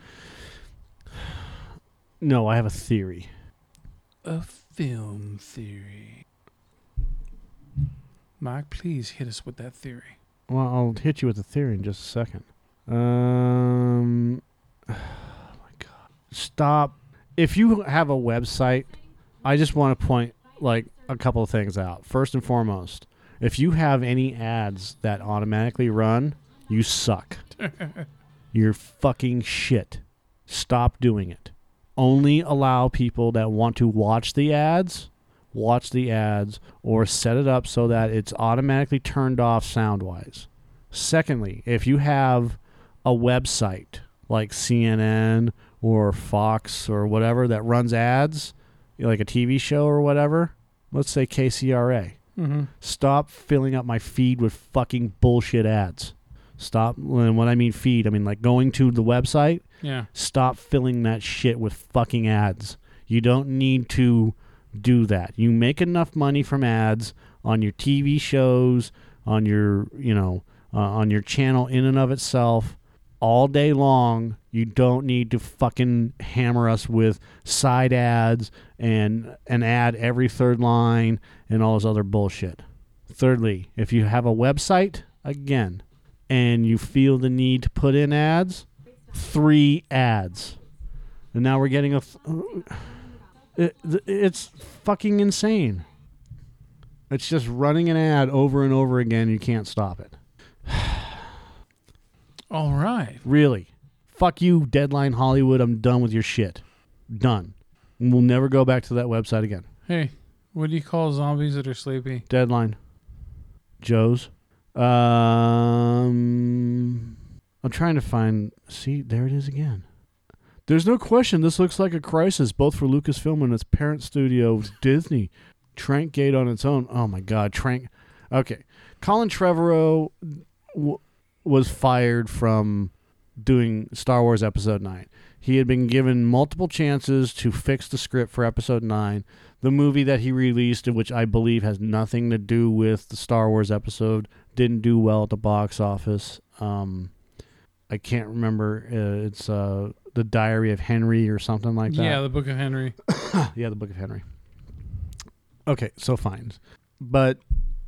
No, I have a theory. A film theory. Mike, please hit us with that theory. Well, I'll hit you with the theory in just a second. Um, oh my God. Stop. If you have a website, I just want to point like a couple of things out. First and foremost, if you have any ads that automatically run, you suck. You're fucking shit. Stop doing it. Only allow people that want to watch the ads, watch the ads, or set it up so that it's automatically turned off sound-wise. Secondly, if you have a website like C N N or Fox or whatever that runs ads, like a T V show or whatever, let's say K C R A. Mm-hmm. Stop filling up my feed with fucking bullshit ads. Stop. And when I mean feed, I mean like going to the website. Yeah. Stop filling that shit with fucking ads. You don't need to do that. You make enough money from ads on your T V shows, on your, you know, uh, on your channel in and of itself all day long. You don't need to fucking hammer us with side ads and an ad every third line and all this other bullshit. Thirdly, if you have a website, again, and you feel the need to put in ads, three ads. And now we're getting a... Th- it, it's fucking insane. It's just running an ad over and over again. You can't stop it. All right. Really. Fuck you, Deadline Hollywood. I'm done with your shit. Done. And we'll never go back to that website again. Hey, what do you call zombies that are sleepy? Deadline. Joe's. Um, I'm trying to find... See, there it is again. There's no question this looks like a crisis, both for Lucasfilm and its parent studio, Disney. Trank Gate on its own. Oh, my God. Trank... Okay. Colin Trevorrow w- was fired from doing Star Wars Episode nine. He had been given multiple chances to fix the script for Episode nine, the movie that he released, which I believe has nothing to do with the Star Wars episode, didn't do well at the box office. Um, I can't remember. Uh, it's uh, The Diary of Henry or something like that. Yeah, The Book of Henry. yeah, The Book of Henry. Okay, so fine. But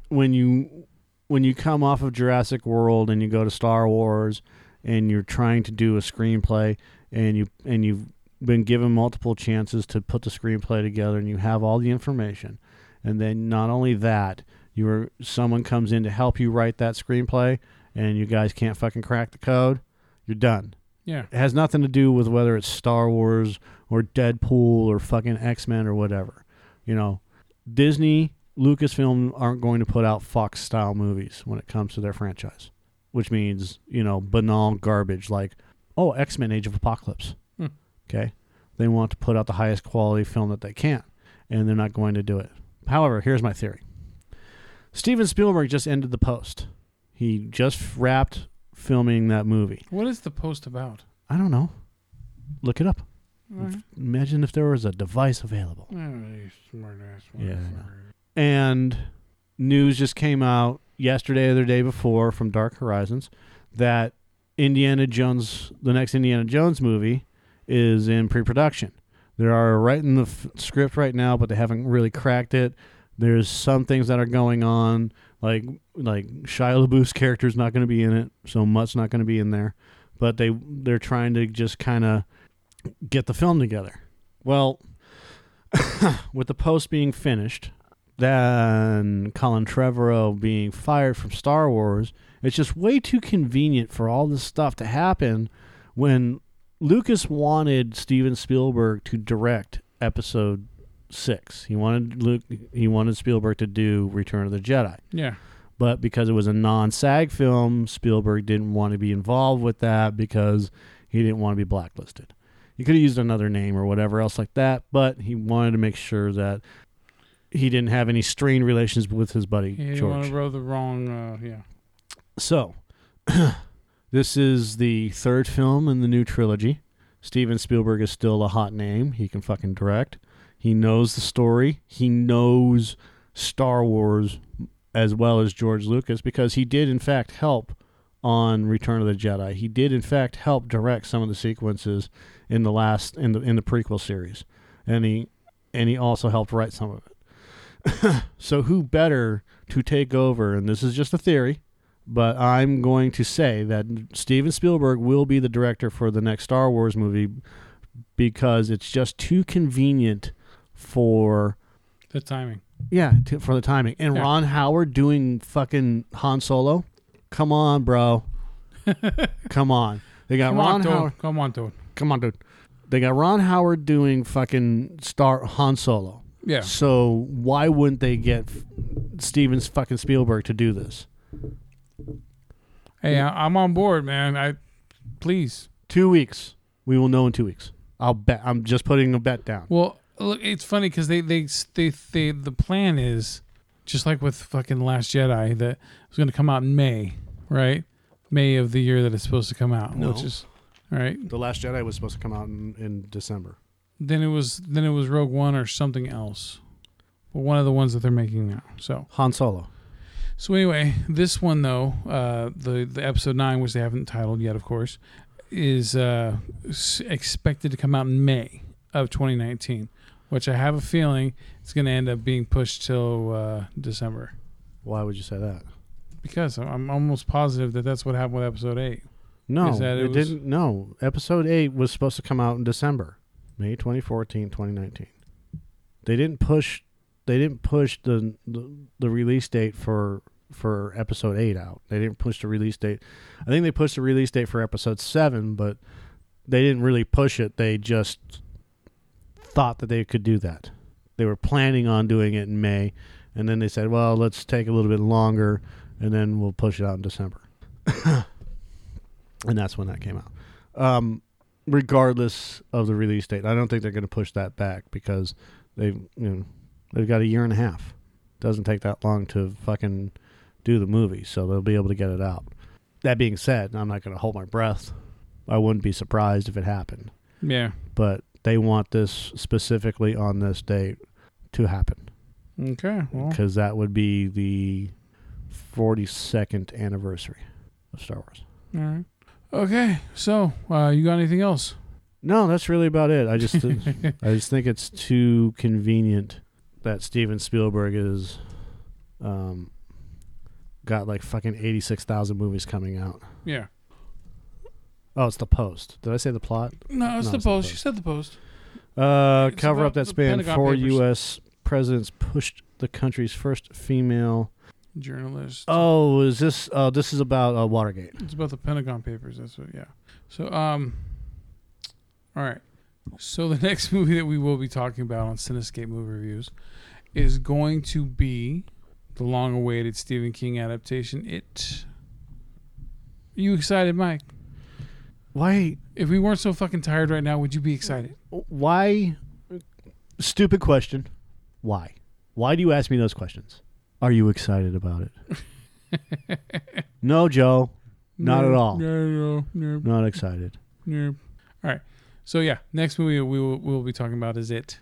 when you when you come off of Jurassic World and you go to Star Wars and you're trying to do a screenplay and you and you've been given multiple chances to put the screenplay together and you have all the information, and then not only that, you were someone comes in to help you write that screenplay and you guys can't fucking crack the code, you're done. Yeah. It has nothing to do with whether it's Star Wars or Deadpool or fucking X-Men or whatever. You know, Disney, Lucasfilm aren't going to put out Fox style movies when it comes to their franchise, which means, you know, banal garbage like, oh, X-Men Age of Apocalypse. Hmm. Okay? They want to put out the highest quality film that they can, and they're not going to do it. However, here's my theory. Steven Spielberg just ended The Post. He just wrapped filming that movie. What is The Post about? I don't know. Look it up. Right. Imagine if there was a device available. Oh, you smart ass one. Yeah. And news just came out yesterday or the day before from Dark Horizons that Indiana Jones, the next Indiana Jones movie, is in pre-production. They are writing the f- script right now, but they haven't really cracked it. There's some things that are going on, like like Shia LaBeouf's character is not going to be in it, so Mutt's not going to be in there. But they they're trying to just kind of get the film together. Well, with The Post being finished, then Colin Trevorrow being fired from Star Wars, it's just way too convenient for all this stuff to happen when Lucas wanted Steven Spielberg to direct Episode six. He wanted Luke, he wanted Spielberg to do Return of the Jedi. Yeah. But because it was a non-SAG film, Spielberg didn't want to be involved with that because he didn't want to be blacklisted. He could have used another name or whatever else like that, but he wanted to make sure that he didn't have any strained relations with his buddy, yeah, George. He didn't want to row the wrong, uh, yeah. So, this is the third film in the new trilogy. Steven Spielberg is still a hot name. He can fucking direct. He knows the story. He knows Star Wars as well as George Lucas, because he did, in fact, help on Return of the Jedi. He did, in fact, help direct some of the sequences in the last in the in the prequel series, and he and he also helped write some of it. So who better to take over? And this is just a theory, but I'm going to say that Steven Spielberg will be the director for the next Star Wars movie, because it's just too convenient for the timing. Yeah, to, for the timing. And yeah. Ron Howard doing fucking Han Solo. Come on, bro. Come on. They got Come Ron on, Howard. Come on, dude. Come on, dude. They got Ron Howard doing fucking Star Han Solo. Yeah. So why wouldn't they get Steven fucking Spielberg to do this? Hey, I, I'm on board, man. I please. Two weeks. We will know in two weeks. I'll bet. I'm just putting a bet down. Well, look, it's funny because they, they they they the plan is just like with fucking Last Jedi, that it's going to come out in May, right? May of the year that it's supposed to come out. No, which is, all right. The Last Jedi was supposed to come out in, in December. Then it was then it was Rogue One or something else, but one of the ones that they're making now. So Han Solo. So anyway, this one though, uh, the the episode nine, which they haven't titled yet, of course, is uh, expected to come out in May of twenty nineteen. Which I have a feeling it's going to end up being pushed till uh, December. Why would you say that? Because I'm almost positive that that's what happened with Episode eight. No, it, it was... didn't. No, Episode eight was supposed to come out in December, May twenty fourteen, twenty nineteen. They didn't push. They didn't push the the, the release date for for Episode eight out. They didn't push the release date. I think they pushed the release date for Episode seven, but they didn't really push it. They just thought that they could do that. They were planning on doing it in May, and then they said, well, let's take a little bit longer, and then we'll push it out in December. And that's when that came out. Um, regardless of the release date, I don't think they're going to push that back, because they've, you know, they've got a year and a half. It doesn't take that long to fucking do the movie, so they'll be able to get it out. That being said, I'm not going to hold my breath. I wouldn't be surprised if it happened. Yeah. But they want this specifically on this date to happen. Okay. Because well. that would be the forty-second anniversary of Star Wars. All right. Okay. So, uh, you got anything else? No, that's really about it. I just I just think it's too convenient that Steven Spielberg is um got like fucking eighty-six thousand movies coming out. Yeah. Oh, it's The Post. Did I say The Plot? No, it's, no, the, it's post. the Post. You said The Post. Uh, cover up that span. Four papers. U S presidents pushed the country's first female journalist. Oh, is this? Uh, this is about uh, Watergate. It's about the Pentagon Papers. That's what. Yeah. So, um, all right. So the next movie that we will be talking about on Cinescape Movie Reviews is going to be the long-awaited Stephen King adaptation. It. Are you excited, Mike? Why? If we weren't so fucking tired right now, would you be excited? Why? Stupid question. Why? Why do you ask me those questions? Are you excited about it? No, Joe. Not no, at all. No, no, no. Not excited. No. All right. So, yeah. Next movie we will we'll be talking about is It.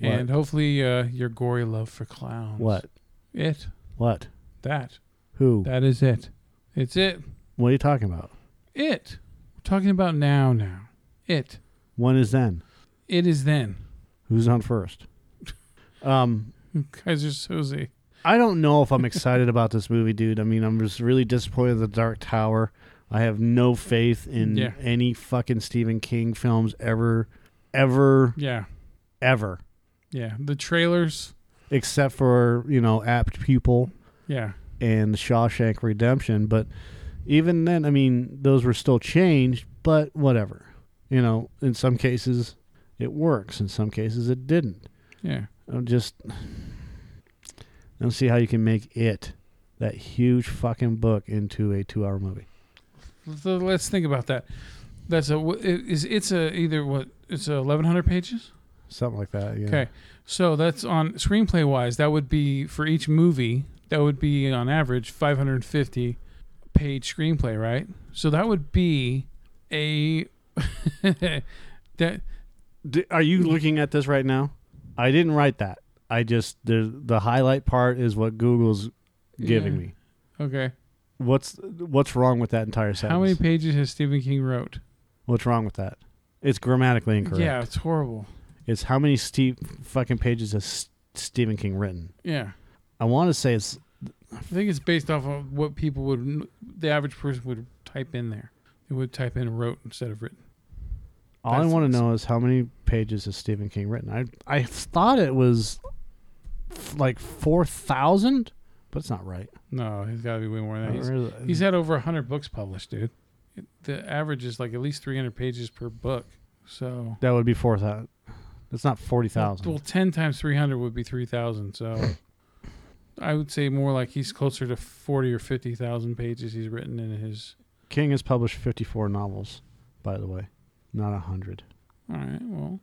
What? And hopefully uh, your gory love for clowns. What? It. What? That. Who? That is it. It's it. What are you talking about? It. Talking about now, now. It. When is then? It is then. Who's on first? Um, Kaiser Soze. I don't know if I'm excited about this movie, dude. I mean, I'm just really disappointed in The Dark Tower. I have no faith in yeah. any fucking Stephen King films ever, ever, yeah, ever. Yeah, the trailers. Except for, you know, Apt Pupil. Yeah. And Shawshank Redemption, but... Even then, I mean, those were still changed, but whatever. You know, in some cases it works. In some cases it didn't. Yeah. I'm just, I don't see how you can make It, that huge fucking book, into a two hour movie. So let's think about that. That's a, is it's a, either what, it's a eleven hundred pages? Something like that, yeah. Okay. So that's on, screenplay wise, that would be, for each movie, that would be on average five hundred fifty page screenplay, right? So that would be a that. Are you looking at this right now? I didn't write that. I just the the highlight part is what Google's giving yeah. me. Okay. What's what's wrong with that entire sentence? How many pages has Stephen King wrote? What's wrong with that? It's grammatically incorrect. Yeah, it's horrible. It's how many steep fucking pages has Stephen King written? Yeah. I want to say it's... I think it's based off of what people would... The average person would type in there. They would type in wrote instead of written. All That's I want to know is how many pages has Stephen King written? I I thought it was like four thousand, but it's not right. No, he's got to be way more than that. He's, he's had over one hundred books published, dude. The average is like at least three hundred pages per book. So that would be four thousand. That's not forty thousand. Well, ten times three hundred would be three thousand. So I would say more like he's closer to forty or fifty thousand pages he's written in his... King has published fifty-four novels, by the way. Not one hundred. All right, well.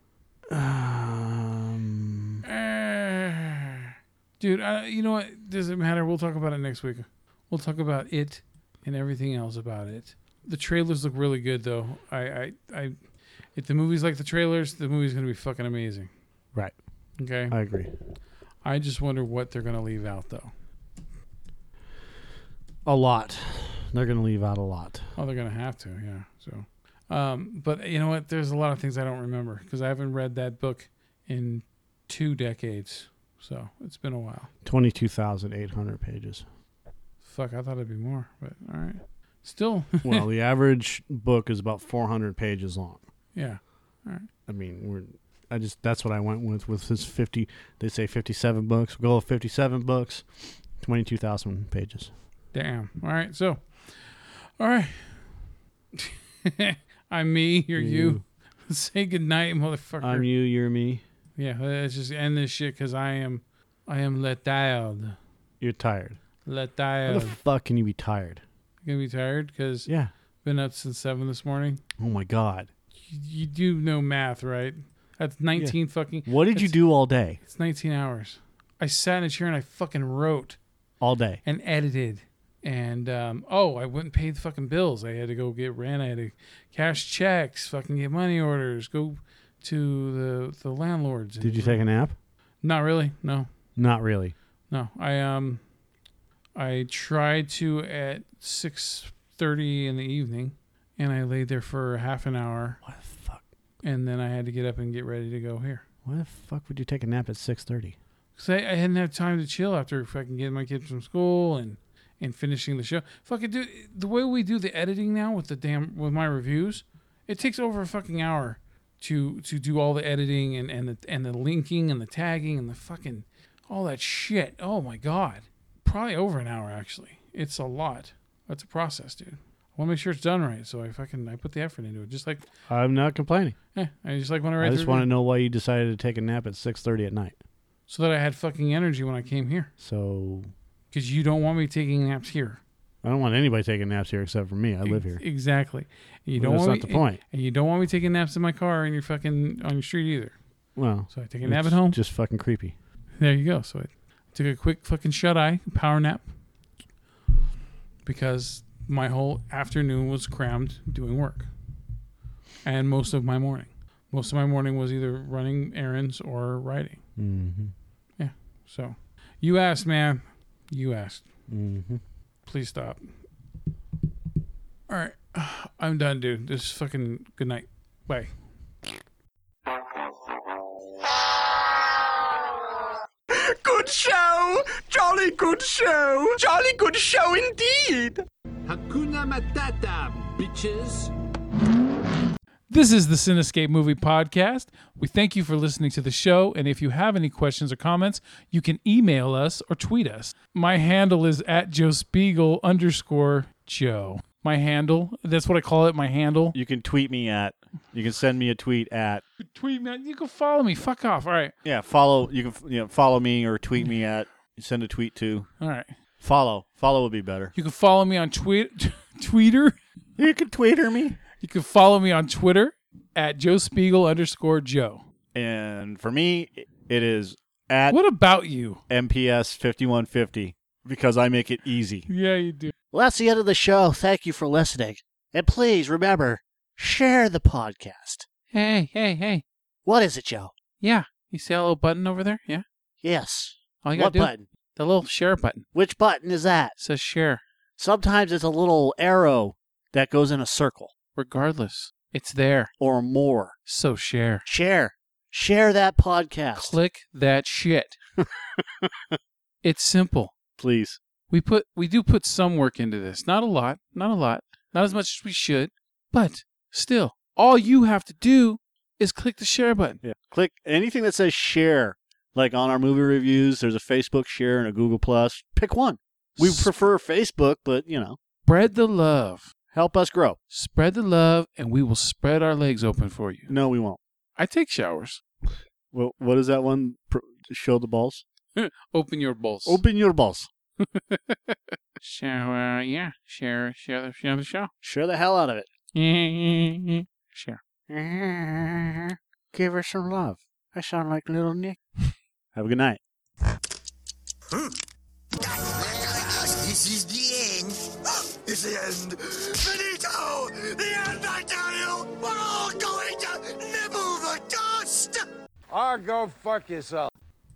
Um, uh, dude, I, you know what? Doesn't matter. We'll talk about it next week. We'll talk about it and everything else about it. The trailers look really good, though. I, I, I, if the movie's like the trailers, the movie's going to be fucking amazing. Right. Okay? I agree. I just wonder what they're going to leave out, though. A lot. They're going to leave out a lot. Oh, they're going to have to, yeah. So, um, but you know what? There's a lot of things I don't remember because I haven't read that book in two decades. So it's been a while. twenty-two thousand eight hundred pages. Fuck, I thought it'd be more, but all right. Still. Well, the average book is about four hundred pages long. Yeah. All right. I mean, we're. I just that's what I went with with his fifty. They say fifty-seven books. We'll go with fifty-seven books, twenty-two thousand pages. Damn. All right. So, all right. I'm me. You're you. you. Say goodnight, motherfucker. I'm you. You're me. Yeah. Let's just end this shit because I am, I am lethaled. You're tired. Lethaled. How the fuck can you be tired? You're gonna be tired because yeah, been up since seven this morning. Oh my god. You do know math, right? That's nineteen yeah. fucking... What did you do all day? It's nineteen hours. I sat in a chair and I fucking wrote. All day. And edited. And, um, oh, I went and paid the fucking bills. I had to go get rent. I had to cash checks, fucking get money orders, go to the the landlords. Did you take a nap? Not really, no. Not really? No. I um, I tried to at six thirty in the evening, and I laid there for half an hour. What the fuck? And then I had to get up and get ready to go here. Why the fuck would you take a nap at six thirty? Because I, I hadn't had time to chill after fucking getting my kids from school and, and finishing the show. Fucking dude, the way we do the editing now with the damn with my reviews, it takes over a fucking hour to to do all the editing and, and the and the linking and the tagging and the fucking all that shit. Oh my god, probably over an hour actually. It's a lot. That's a process, dude. I want to make sure it's done right, so I fucking I put the effort into it. Just like I'm not complaining. Yeah, I just like when I write. I just want to know why you decided to take a nap at six thirty at night, so that I had fucking energy when I came here. So, because you don't want me taking naps here. I don't want anybody taking naps here except for me. I live here. Exactly. And you well, don't. That's want not me, the point. And you don't want me taking naps in my car and you're fucking on your street either. Well, so I take a nap at home. Just fucking creepy. There you go. So I took a quick fucking shut eye power nap because. My whole afternoon was crammed doing work. And most of my morning. Most of my morning was either running errands or writing. Mm-hmm. Yeah. So, you asked, man. You asked. Mm-hmm. Please stop. All right. I'm done, dude. This is fucking good night. Bye. Good show! Jolly good show! Jolly good show indeed! Hakuna Matata, bitches. This is the Cinescape Movie Podcast. We thank you for listening to the show, and if you have any questions or comments, you can email us or tweet us. My handle is at Joe Spiegel underscore Joe. My handle, that's what I call it, my handle. You can tweet me at, you can send me a tweet at. Tweet me at, you can follow me, fuck off, all right. Yeah, follow, you can you know, follow me or tweet me at, send a tweet to. All right. Follow. Follow would be better. You can follow me on tweet, t- Twitter. You can Twitter me. You can follow me on Twitter at Joe Spiegel underscore Joe. And for me, it is at. What about you? M P S fifty-one fifty because I make it easy. Yeah, you do. Well, that's the end of the show. Thank you for listening. And please remember, share the podcast. Hey, hey, hey. What is it, Joe? Yeah. You see that little button over there? Yeah? Yes. All you gotta do, what button? The little share button. Which button is that? It says share. Sometimes it's a little arrow that goes in a circle. Regardless, it's there. Or more. So share. Share. Share that podcast. Click that shit. It's simple. Please. We put we do put some work into this. Not a lot. Not a lot. Not as much as we should. But still, all you have to do is click the share button. Yeah. Click anything that says share. Like on our movie reviews, there's a Facebook share and a Google Plus. Pick one. We S- prefer Facebook, but you know. Spread the love. Help us grow. Spread the love, and we will spread our legs open for you. No, we won't. I take showers. Well, what is that one? Show the balls? Open your balls. Open your balls. So, uh, yeah. Share, share, the, share the show. Share the hell out of it. Share. Give her some love. I sound like Little Nick. Have a good night. This is the end. It's the end. Finito! The end, I tell you! We're all going to nibble the dust! Or go fuck yourself.